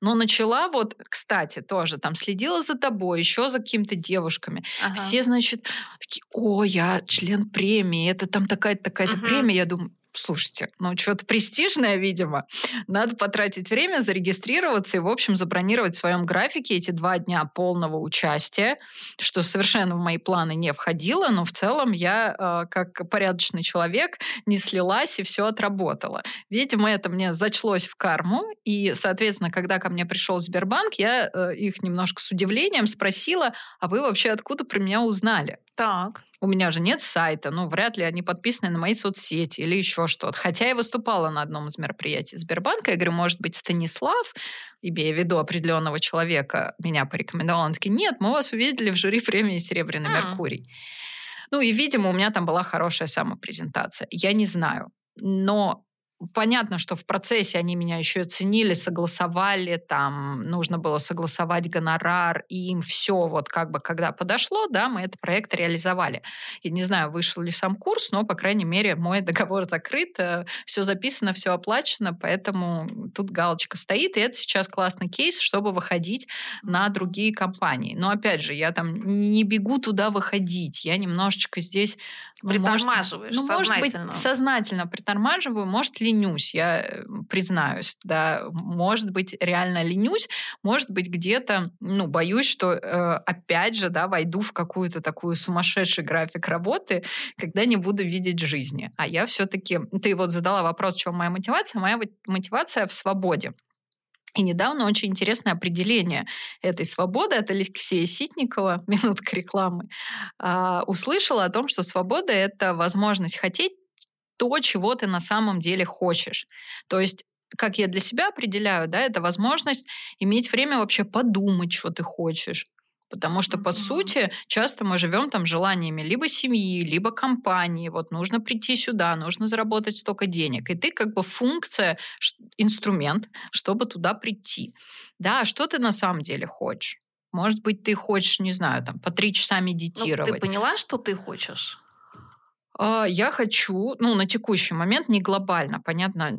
но начала кстати, тоже следила за тобой, еще за какими-то девушками. Ага. Все, такие, я член премии, это такая-то премия. Я думаю, слушайте, что-то престижное, видимо. Надо потратить время, зарегистрироваться и, в общем, забронировать в своем графике эти 2 дня полного участия, что совершенно в мои планы не входило, но в целом я, как порядочный человек, не слилась и все отработала. Видимо, это мне зачлось в карму, и, соответственно, когда ко мне пришел Сбербанк, я их немножко с удивлением спросила, а вы вообще откуда про меня узнали? Так. У меня же нет сайта, вряд ли они подписаны на мои соцсети или еще что-то. Хотя я выступала на одном из мероприятий Сбербанка. Я говорю, может быть, Станислав, имея в виду определенного человека, меня порекомендовал. Он такой, нет, мы вас увидели в жюри премии «Серебряный Меркурий». И, видимо, у меня там была хорошая самопрезентация. Я не знаю. Но понятно, что в процессе они меня еще оценили, согласовали, нужно было согласовать гонорар, и им все когда подошло, мы этот проект реализовали. Я не знаю, вышел ли сам курс, но, по крайней мере, мой договор закрыт, все записано, все оплачено, поэтому тут галочка стоит, и это сейчас классный кейс, чтобы выходить на другие компании. Но, опять же, я не бегу туда выходить, я немножечко здесь... Притормаживаешь сознательно. Может быть, сознательно притормаживаю, может, ленюсь, я признаюсь. Может быть, реально ленюсь, может быть, где-то, боюсь, что, опять же, войду в какую-то такую сумасшедший график работы, когда не буду видеть жизни. А я все-таки... Ты задала вопрос, в чем моя мотивация. Моя мотивация в свободе. И недавно очень интересное определение этой свободы от Алексея Ситникова, минутка рекламы, услышала о том, что свобода — это возможность хотеть то, чего ты на самом деле хочешь. То есть, как я для себя определяю, это возможность иметь время вообще подумать, что ты хочешь. Потому что, по сути, часто мы живем желаниями либо семьи, либо компании. Вот нужно прийти сюда, нужно заработать столько денег. И ты функция, инструмент, чтобы туда прийти. А что ты на самом деле хочешь? Может быть, ты хочешь, не знаю, по 3 часа медитировать. Ты поняла, что ты хочешь? Я хочу, на текущий момент, не глобально, понятно,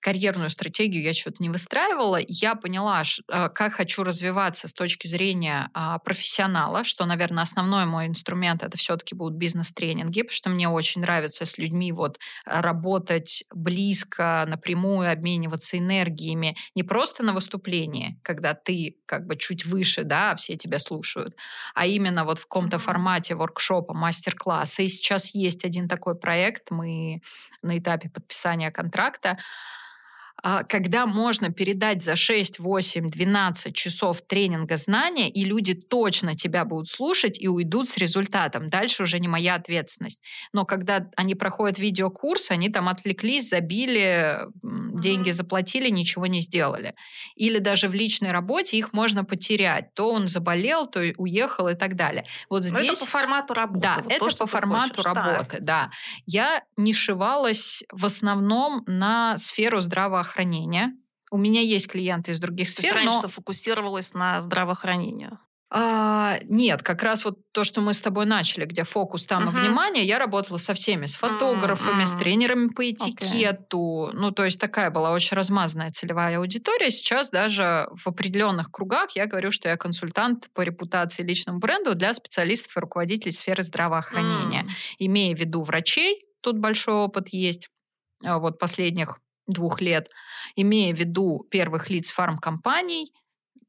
карьерную стратегию я что-то не выстраивала. Я поняла, как хочу развиваться с точки зрения профессионала, что, наверное, основной мой инструмент — это все-таки будут бизнес-тренинги, потому что мне очень нравится с людьми работать близко, напрямую, обмениваться энергиями. Не просто на выступлении, когда ты чуть выше, да, все тебя слушают, а именно в каком-то формате воркшопа, мастер-класса. И сейчас есть один такой проект, мы на этапе подписания контракта, когда можно передать за 6, 8, 12 часов тренинга знания, и люди точно тебя будут слушать и уйдут с результатом. Дальше уже не моя ответственность. Но когда они проходят видеокурс, они там отвлеклись, забили, деньги заплатили, ничего не сделали. Или даже в личной работе их можно потерять. То он заболел, то уехал и так далее. Здесь... Это по формату работы. Да, это по формату работы, да. Я нишевалась в основном на сферу здравоохранения. У меня есть клиенты из других сфер, но... раньше фокусировалась на здравоохранении. Нет, как раз то, что мы с тобой начали, где фокус там и внимание, я работала со всеми, с фотографами, с тренерами по этикету. Okay. То есть такая была очень размазанная целевая аудитория. Сейчас даже в определенных кругах я говорю, что я консультант по репутации личному бренду для специалистов и руководителей сферы здравоохранения. Имея в виду врачей, тут большой опыт есть, последних 2 лет, имея в виду первых лиц фармкомпаний,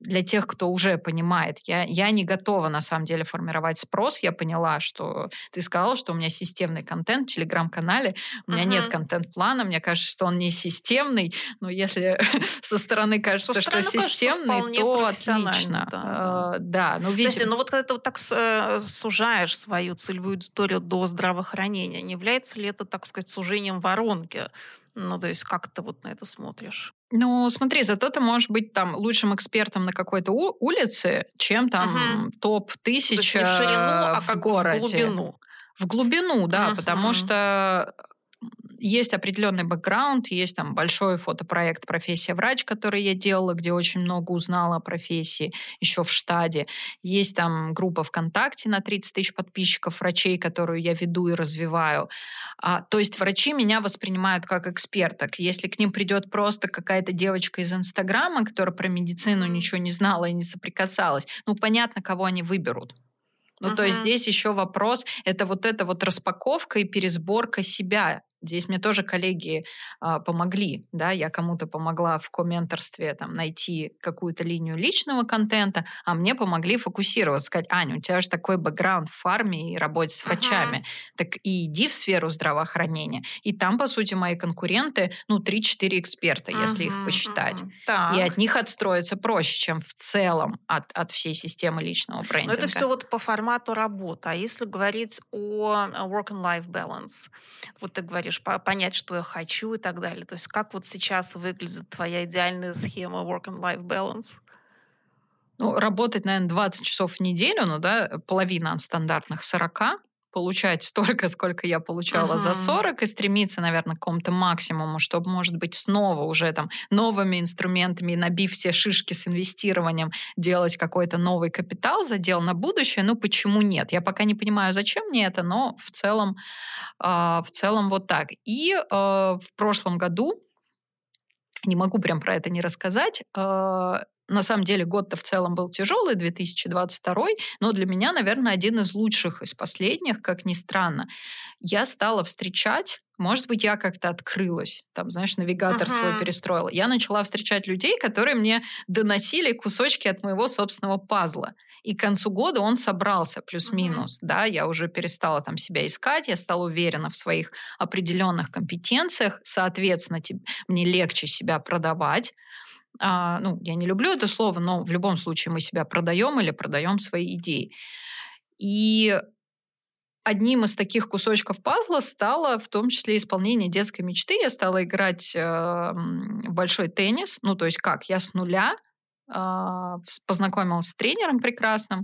для тех, кто уже понимает, я не готова на самом деле формировать спрос. Я поняла, что ты сказала, что у меня системный контент в телеграм-канале, у меня нет контент-плана, мне кажется, что он не системный, но если со стороны кажется, что системный, то отлично. Да, видите... когда ты так сужаешь свою целевую аудиторию до здравоохранения, не является ли это, так сказать, сужением воронки? Как ты на это смотришь? Смотри, зато ты можешь быть лучшим экспертом на какой-то улице, чем топ-1000 не в ширину, а в городе. В глубину. В глубину, да, потому что есть определенный бэкграунд, есть большой фотопроект «Профессия врач», который я делала, где очень много узнала о профессии еще в Штаде. Есть группа ВКонтакте на 30 000 подписчиков врачей, которую я веду и развиваю. То есть врачи меня воспринимают как эксперток. Если к ним придет просто какая-то девочка из Инстаграма, которая про медицину ничего не знала и не соприкасалась, понятно, кого они выберут. То есть здесь еще вопрос, это распаковка и пересборка себя. Здесь мне тоже коллеги помогли, да, я кому-то помогла в комменторстве найти какую-то линию личного контента, а мне помогли фокусироваться, сказать: Аня, у тебя же такой бэкграунд в фарме и работе с врачами, так и иди в сферу здравоохранения. И там, по сути, мои конкуренты, 3-4 эксперта, если их посчитать. И от них отстроиться проще, чем в целом от всей системы личного брендинга. Но это все по формату работы. А если говорить о work and life balance, ты говоришь, понять, что я хочу и так далее. То есть как сейчас выглядит твоя идеальная схема work and life balance? Работать, наверное, 20 часов в неделю, половина от стандартных 40, получать столько, сколько я получала за 40, и стремиться, наверное, к какому-то максимуму, чтобы, может быть, снова уже новыми инструментами, набив все шишки с инвестированием, делать какой-то новый капитал, задел на будущее. Почему нет? Я пока не понимаю, зачем мне это, но в целом так. И в прошлом году, не могу прям про это не рассказать, на самом деле год-то в целом был тяжелый, 2022, но для меня, наверное, один из лучших из последних, как ни странно. Я стала встречать, может быть, я как-то открылась, навигатор свой перестроила. Я начала встречать людей, которые мне доносили кусочки от моего собственного пазла. И к концу года он собрался плюс-минус, да, я уже перестала себя искать, я стала уверена в своих определенных компетенциях, соответственно, мне легче себя продавать. Я не люблю это слово, но в любом случае мы себя продаем или продаем свои идеи. И одним из таких кусочков пазла стало в том числе исполнение детской мечты. Я стала играть в большой теннис, я с нуля познакомилась с тренером прекрасным,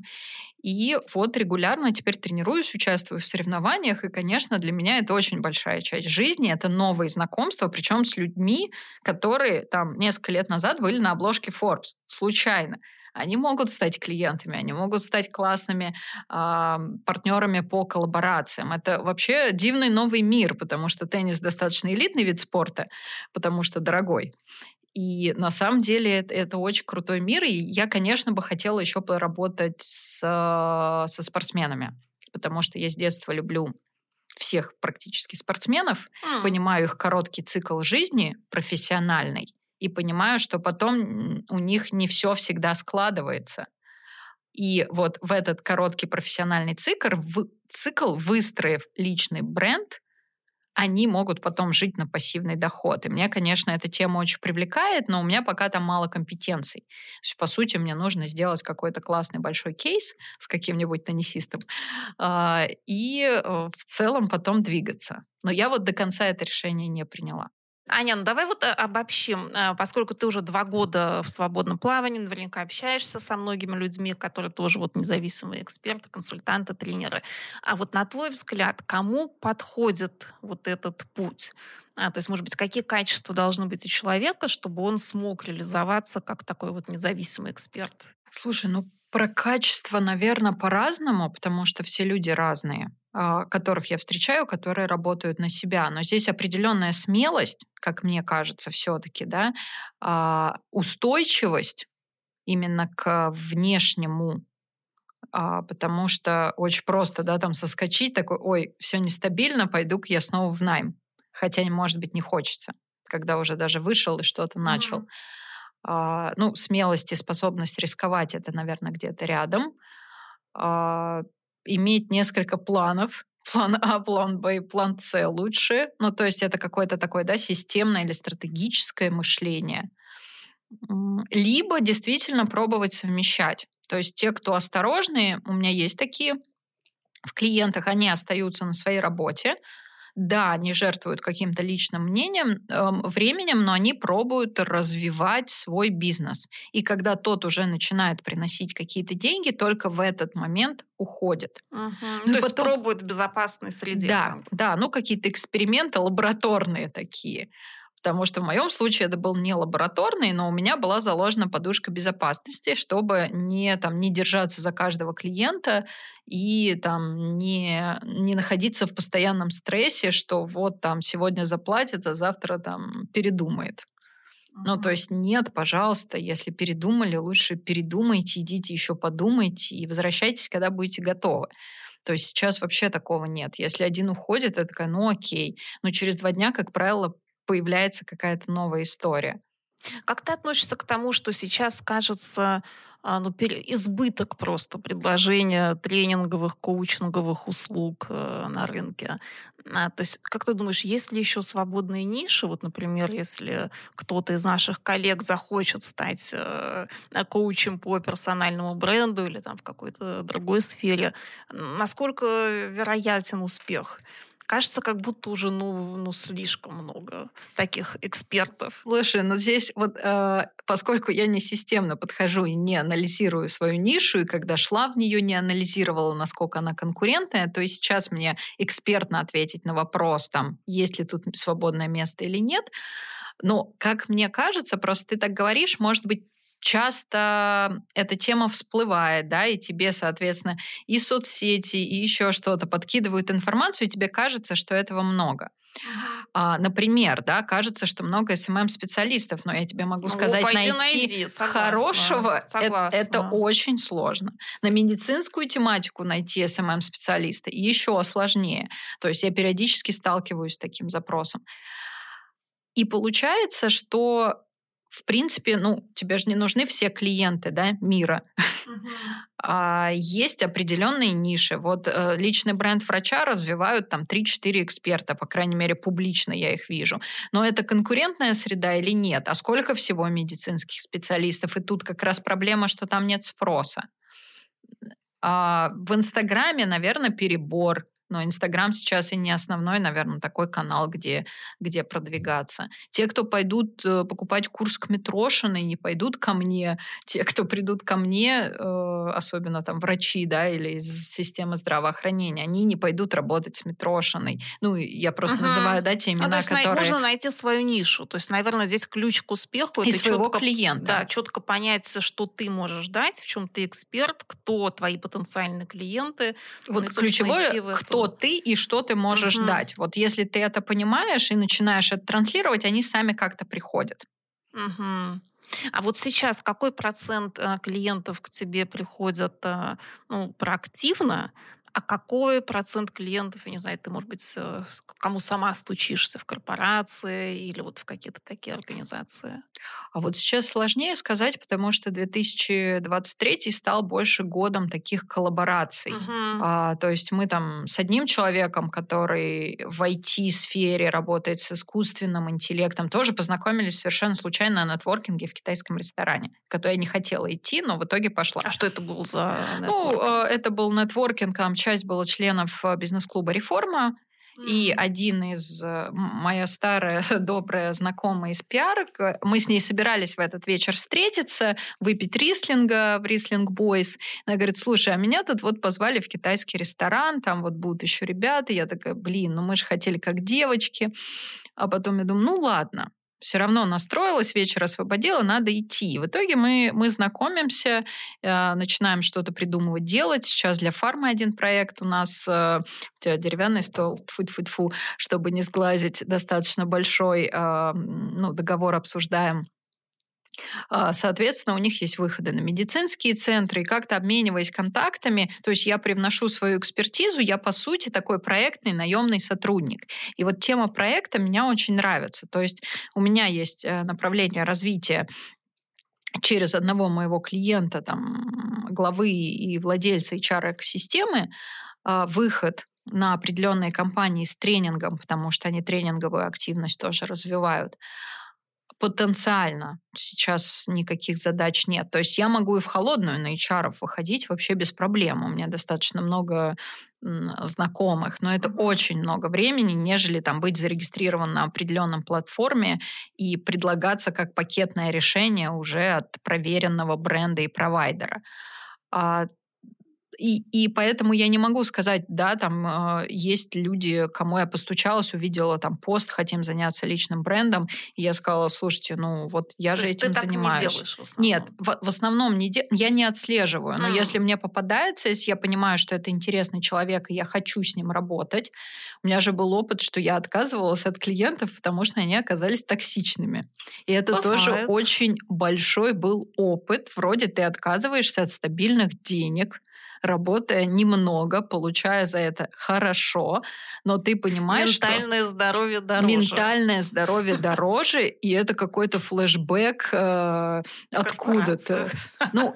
и регулярно теперь тренируюсь, участвую в соревнованиях, и, конечно, для меня это очень большая часть жизни, это новые знакомства, причем с людьми, которые несколько лет назад были на обложке Forbes, случайно. Они могут стать клиентами, они могут стать классными партнерами по коллаборациям. Это вообще дивный новый мир, потому что теннис достаточно элитный вид спорта, потому что дорогой. И на самом деле это очень крутой мир, и я, конечно, бы хотела еще поработать со спортсменами, потому что я с детства люблю всех практически спортсменов, понимаю их короткий цикл жизни профессиональный, и понимаю, что потом у них не все всегда складывается. И вот в этот короткий профессиональный цикл, выстроив личный бренд, они могут потом жить на пассивный доход. И мне, конечно, эта тема очень привлекает, но у меня пока там мало компетенций. То есть, по сути, мне нужно сделать какой-то классный большой кейс с каким-нибудь теннисистом и в целом потом двигаться. Но я вот до конца это решение не приняла. Аня, ну давай вот обобщим, поскольку ты уже 2 года в свободном плавании, наверняка общаешься со многими людьми, которые тоже вот независимые эксперты, консультанты, тренеры. А вот на твой взгляд, кому подходит вот этот путь? То есть, может быть, какие качества должны быть у человека, чтобы он смог реализоваться как такой вот независимый эксперт? Слушай, ну про качество, наверное, по-разному, потому что все люди разные, которых я встречаю, которые работают на себя. Но здесь определенная смелость, как мне кажется, все-таки, да, устойчивость именно к внешнему, потому что очень просто, да, там соскочить, такой, ой, все нестабильно, пойду-ка я снова в найм. Хотя, может быть, не хочется, когда уже даже вышел и что-то начал. Ну, смелость и способность рисковать, это, наверное, где-то рядом. Иметь несколько планов. План А, план Б, план С лучше. Ну, то есть это какое-то такое, да, системное или стратегическое мышление. Либо действительно пробовать совмещать. То есть те, кто осторожные, у меня есть такие в клиентах, они остаются на своей работе. Да, они жертвуют каким-то личным мнением, временем, но они пробуют развивать свой бизнес. И когда тот уже начинает приносить какие-то деньги, только в этот момент уходит. Ну, то есть пробуют в безопасной среде. Да, ну какие-то эксперименты лабораторные такие. Потому что в моем случае это был не лабораторный, но у меня была заложена подушка безопасности, чтобы не держаться за каждого клиента и там, не находиться в постоянном стрессе, что вот там сегодня заплатит, а завтра там передумает. Ну, то есть нет, пожалуйста, если передумали, лучше передумайте, идите еще подумайте и возвращайтесь, когда будете готовы. То есть сейчас вообще такого нет. Если один уходит, я такая, ну окей. Но через 2 дня, как правило, появляется какая-то новая история. Как ты относишься к тому, что сейчас, кажется, избыток просто предложения тренинговых, коучинговых услуг на рынке? То есть, как ты думаешь, есть ли еще свободные ниши? Вот, например, если кто-то из наших коллег захочет стать коучем по персональному бренду или там в какой-то другой сфере, насколько вероятен успех? Кажется, как будто уже слишком много таких экспертов. Слушай, ну здесь вот поскольку я не системно подхожу и не анализирую свою нишу, и когда шла в нее, не анализировала, насколько она конкурентная, то и сейчас мне экспертно ответить на вопрос, там, есть ли тут свободное место или нет. Но, как мне кажется, просто ты так говоришь, может быть, часто эта тема всплывает, да, и тебе, соответственно, и соцсети, и еще что-то подкидывают информацию, и тебе кажется, что этого много. Например, да, кажется, что много СММ-специалистов, но я тебе могу сказать, найти хорошего, это очень сложно. На медицинскую тематику найти СММ-специалиста еще сложнее. То есть я периодически сталкиваюсь с таким запросом. И получается, что в принципе, ну, тебе же не нужны все клиенты, да, мира. Есть определенные ниши. Вот личный бренд врача развивают там 3-4 эксперта, по крайней мере, публично я их вижу. Но это конкурентная среда или нет? А сколько всего медицинских специалистов? И тут как раз проблема, что там нет спроса. В Инстаграме, наверное, перебор. но Инстаграм сейчас и не основной, наверное, такой канал, где продвигаться. Те, кто пойдут покупать курс к Митрошиной, не пойдут ко мне. Те, кто придут ко мне, особенно там врачи, да, или из системы здравоохранения, они не пойдут работать с Митрошиной. Ну, я просто называю, да, те имена, которые... Можно найти свою нишу. То есть, наверное, здесь ключ к успеху. И это своего четко, клиента. Да, четко понять, что ты можешь дать, в чем ты эксперт, кто твои потенциальные клиенты. Вот ключевое, кто ты и что ты можешь дать. Вот если ты это понимаешь и начинаешь это транслировать, они сами как-то приходят. Угу. А вот сейчас какой процент клиентов к тебе приходят проактивно, а какой процент клиентов, я не знаю, ты, может быть, кому сама стучишься, в корпорации или вот в какие-то такие организации? А вот сейчас сложнее сказать, потому что 2023 стал больше годом таких коллабораций. Uh-huh. То есть мы там с одним человеком, который в IT-сфере работает с искусственным интеллектом, тоже познакомились совершенно случайно на нетворкинге в китайском ресторане, куда я не хотела идти, но в итоге пошла. А что это был за нетворкинг? Это был нетворкинг, там часть была членов бизнес-клуба «Реформа», и один из... Моя старая добрая знакомая из пиар, мы с ней собирались в этот вечер встретиться, выпить рислинга в Riesling Boys. Она говорит, слушай, а меня тут вот позвали в китайский ресторан, там вот будут еще ребята. Я такая, блин, мы же хотели как девочки. А потом я думаю, ну ладно. Все равно настроилась, вечер освободила, надо идти. В итоге мы знакомимся, начинаем что-то придумывать, делать. Сейчас для фармы один проект у нас, деревянный стол, тьфу-тьфу-тьфу, чтобы не сглазить, достаточно большой, договор обсуждаем. Соответственно, у них есть выходы на медицинские центры, и как-то обмениваясь контактами, то есть я привношу свою экспертизу, я, по сути, такой проектный наемный сотрудник. И вот тема проекта меня очень нравится. То есть у меня есть направление развития через одного моего клиента, там, главы и владельца HR-экосистемы, выход на определенные компании с тренингом, потому что они тренинговую активность тоже развивают. Потенциально сейчас никаких задач нет. То есть я могу и в холодную на HR-ов выходить вообще без проблем. У меня достаточно много знакомых, но это очень много времени, нежели там быть зарегистрирован на определенном платформе и предлагаться как пакетное решение уже от проверенного бренда и провайдера. И поэтому я не могу сказать, да, там есть люди, кому я постучалась, увидела там пост, хотим заняться личным брендом, и я сказала, слушайте, я же этим занимаюсь. То есть ты так не делаешь в основном? Нет, в основном я не отслеживаю, но если мне попадается, если я понимаю, что это интересный человек, и я хочу с ним работать, у меня же был опыт, что я отказывалась от клиентов, потому что они оказались токсичными. И это тоже очень большой был опыт, вроде ты отказываешься от стабильных денег, работая немного, получая за это хорошо, но ты понимаешь, ментальное здоровье дороже. Ментальное здоровье дороже, и это какой-то флешбэк откуда-то.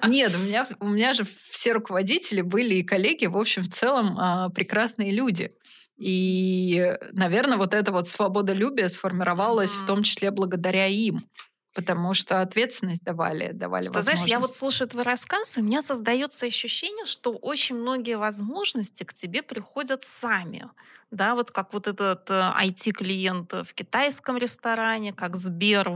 Нет, у меня же все руководители были и коллеги, в общем, в целом прекрасные люди. И, наверное, вот эта вот свободолюбие сформировалось в том числе благодаря им. Потому что ответственность давали возможность. Знаешь, я вот слушаю твой рассказ, и у меня создается ощущение, что очень многие возможности к тебе приходят сами. Да, вот как вот этот IT-клиент в китайском ресторане, как Сбер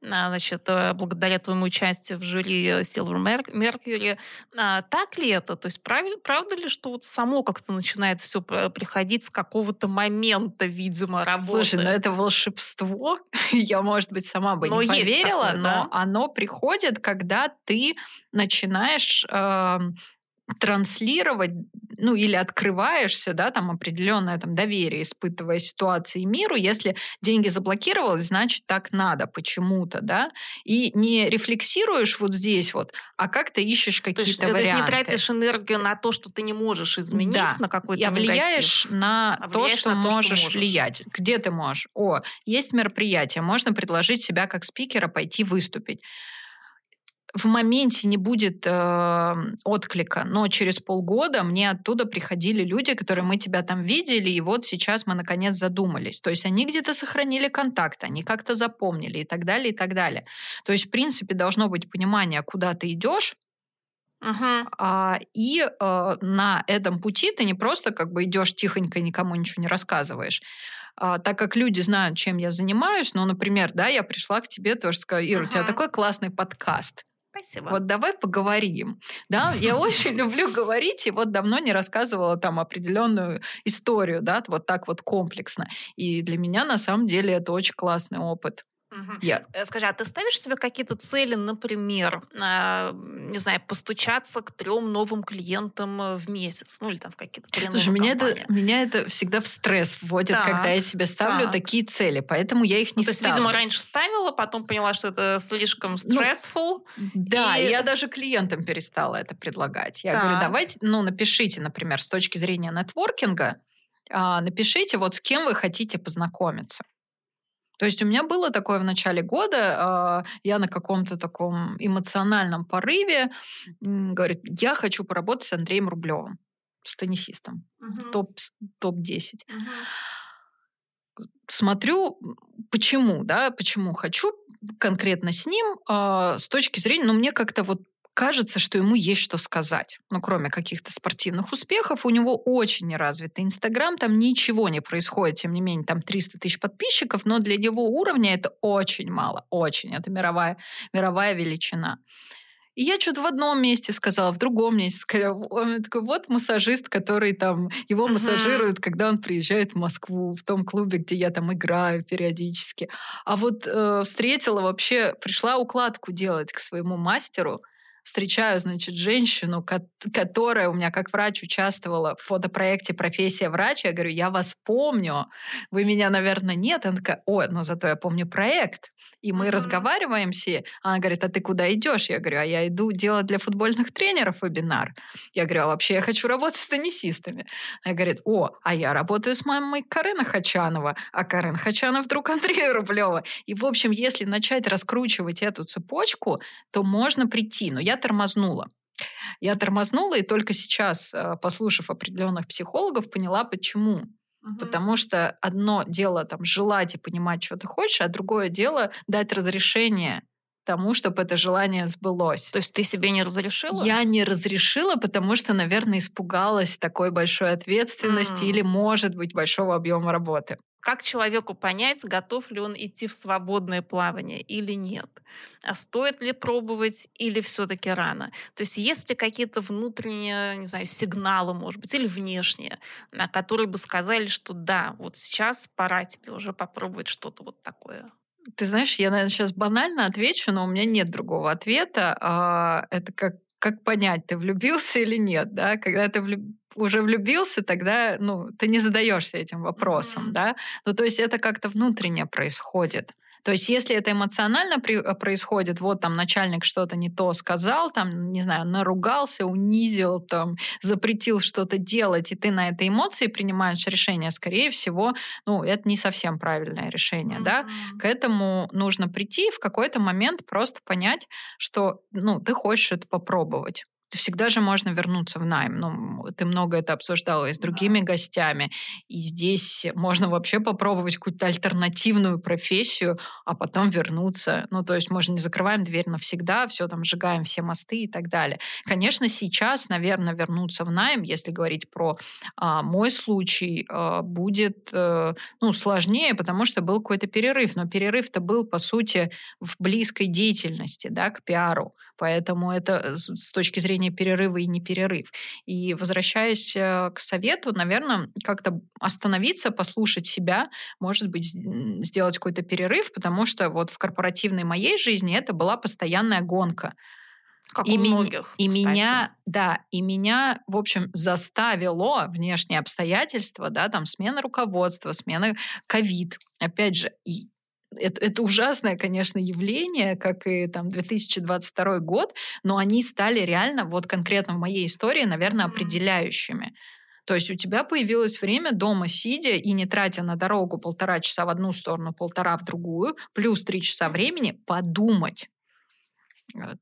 благодаря твоему участию в жюри Silver Mercury. Так ли это? То есть правда ли, что вот само как-то начинает все приходить с какого-то момента, видимо, работы? Слушай, это волшебство. Я, может быть, сама бы не поверила, такое, но оно приходит, когда ты начинаешь... транслировать, или открываешься, да, там определенное там доверие, испытывая ситуации миру, если деньги заблокировались, значит, так надо почему-то, да, и не рефлексируешь вот здесь вот, а как-то ищешь какие-то варианты. То есть не тратишь энергию на то, что ты не можешь изменить, на какой-то негатив. Влияешь на то, что можешь влиять. Где ты можешь? Есть мероприятие, можно предложить себя как спикера пойти выступить. В моменте не будет отклика, но через полгода мне оттуда приходили люди, которые мы тебя там видели, и вот сейчас мы наконец задумались. То есть они где-то сохранили контакт, они как-то запомнили и так далее, и так далее. То есть, в принципе, должно быть понимание, куда ты идешь, Ага. И на этом пути ты не просто как бы идешь тихонько и никому ничего не рассказываешь. Так как люди знают, чем я занимаюсь, ну, например, да, я пришла к тебе, тоже сказала, Ира, у тебя такой классный подкаст. Спасибо. Вот давай поговорим. Да, я очень люблю говорить, и вот давно не рассказывала там определенную историю, да, вот так вот комплексно. И для меня, на самом деле, это очень классный опыт. Угу. Скажи, а ты ставишь себе какие-то цели, например, не знаю, постучаться к 3 новым клиентам в месяц, ну или там в какие-то клиентовые компании? Меня это всегда в стресс вводит, когда я себе ставлю такие цели, поэтому я их не ставлю. То есть, видимо, раньше ставила, потом поняла, что это слишком стрессфул. Ну, да, и я даже клиентам перестала это предлагать. Я говорю, давайте, ну, напишите, например, с точки зрения нетворкинга, напишите, вот с кем вы хотите познакомиться. То есть у меня было такое в начале года, я на каком-то таком эмоциональном порыве, говорит, я хочу поработать с Андреем Рублевым, с теннисистом, топ-10. Смотрю, почему хочу конкретно с ним, с точки зрения, ну, мне как-то вот кажется, что ему есть что сказать. Ну, кроме каких-то спортивных успехов, у него очень неразвитый Инстаграм, там ничего не происходит, тем не менее, там 300 тысяч подписчиков, но для его уровня это очень мало, очень. Это мировая величина. И я что-то в одном месте сказала, в другом месте сказала. Он такой, вот массажист, который там его массажирует, когда он приезжает в Москву, в том клубе, где я там играю периодически. А вот встретила вообще, пришла укладку делать к своему мастеру, встречаю, значит, женщину, которая у меня как врач участвовала в фотопроекте «Профессия врача». Я говорю, я вас помню, вы меня, наверное, нет. Она такая, ой, но зато я помню проект. И мы разговариваем все. Она говорит, а ты куда идешь? Я говорю, а я иду делать для футбольных тренеров вебинар. Я говорю, а вообще я хочу работать с теннисистами. Она говорит, а я работаю с мамой Карена Хачанова, а Карен Хачанов друг Андрея Рублева. И, в общем, если начать раскручивать эту цепочку, то можно прийти. Но я тормознула, и только сейчас, послушав определенных психологов, поняла, почему. Потому что одно дело там, желать и понимать, что ты хочешь, а другое дело дать разрешение тому, чтобы это желание сбылось. То есть ты себе не разрешила? Я не разрешила, потому что, наверное, испугалась такой большой ответственности или, может быть, большого объема работы. Как человеку понять, готов ли он идти в свободное плавание или нет? А стоит ли пробовать или все-таки рано? То есть есть ли какие-то внутренние, не знаю, сигналы, может быть, или внешние, которые бы сказали, что да, вот сейчас пора тебе уже попробовать что-то вот такое? Ты знаешь, я, наверное, сейчас банально отвечу, но у меня нет другого ответа. Это как понять, ты влюбился или нет, да? Когда ты уже влюбился, тогда, ну, ты не задаешься этим вопросом, да? Ну, то есть это как-то внутренне происходит. То есть если это эмоционально происходит, вот там начальник что-то не то сказал, там, не знаю, наругался, унизил, там, запретил что-то делать, и ты на этой эмоции принимаешь решение, скорее всего, ну, это не совсем правильное решение, да? К этому нужно прийти и в какой-то момент просто понять, что, ну, ты хочешь это попробовать. Всегда же можно вернуться в найм. Ну, ты много это обсуждала и с другими гостями. И здесь можно вообще попробовать какую-то альтернативную профессию, а потом вернуться. Ну, то есть мы же не закрываем дверь навсегда, все там сжигаем все мосты и так далее. Конечно, сейчас, наверное, вернуться в найм, если говорить про мой случай, будет сложнее, потому что был какой-то перерыв. Но перерыв-то был, по сути, в близкой деятельности, да, к пиару. Поэтому это с точки зрения перерыва и не перерыв. И возвращаясь к совету, наверное, как-то остановиться, послушать себя, может быть, сделать какой-то перерыв, потому что вот в корпоративной моей жизни это была постоянная гонка. Как и у многих, меня, в общем, заставило внешние обстоятельства, да, там смена руководства, смена ковид, опять же, и это ужасное, конечно, явление, как и там 2022 год, но они стали реально, вот конкретно в моей истории, наверное, определяющими. То есть у тебя появилось время дома сидя и не тратя на дорогу 1,5 часа в одну сторону, 1,5 в другую, плюс 3 часа времени подумать.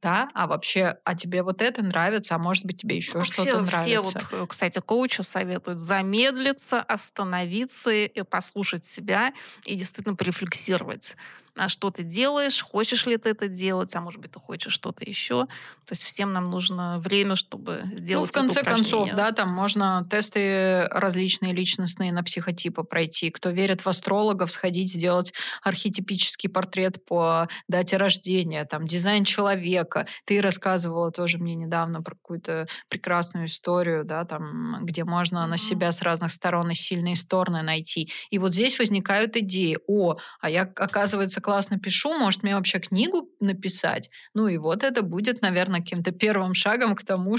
Да, а вообще, а тебе вот это нравится, а может быть, тебе еще что-то нравится. Все вот, кстати, коучи советуют замедлиться, остановиться и послушать себя и действительно порефлексировать. а что ты делаешь, хочешь ли ты это делать, а может быть, ты хочешь что-то еще. То есть всем нам нужно время, чтобы сделать это упражнение. В конце концов, да, там можно тесты различные личностные на психотипы пройти. Кто верит в астрологов, сходить сделать архетипический портрет по дате рождения, там, дизайн человека. Ты рассказывала тоже мне недавно про какую-то прекрасную историю, да, там, где можно на себя с разных сторон и сильные стороны найти. И вот здесь возникают идеи. О, а я, оказывается, классно пишу, может, мне вообще книгу написать? Ну и вот это будет, наверное, каким-то первым шагом к тому,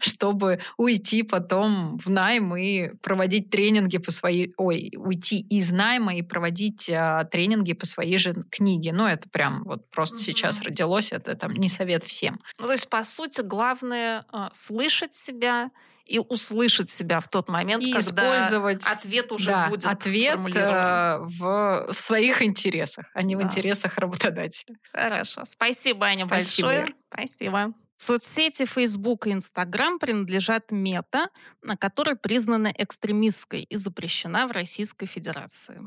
чтобы уйти потом в найм и проводить тренинги по своей... Ой, уйти из найма и проводить тренинги по своей же книге. Ну, это прям вот просто сейчас родилось, это там не совет всем. Ну, то есть, по сути, главное слышать себя и услышать себя в тот момент, и когда ответ уже будет сформулирован. Ответ в своих интересах, а не в интересах работодателя. Хорошо. Спасибо, Аня, большое. Спасибо. Соцсети Facebook и Instagram принадлежат Мета, которая признана экстремистской и запрещена в Российской Федерации.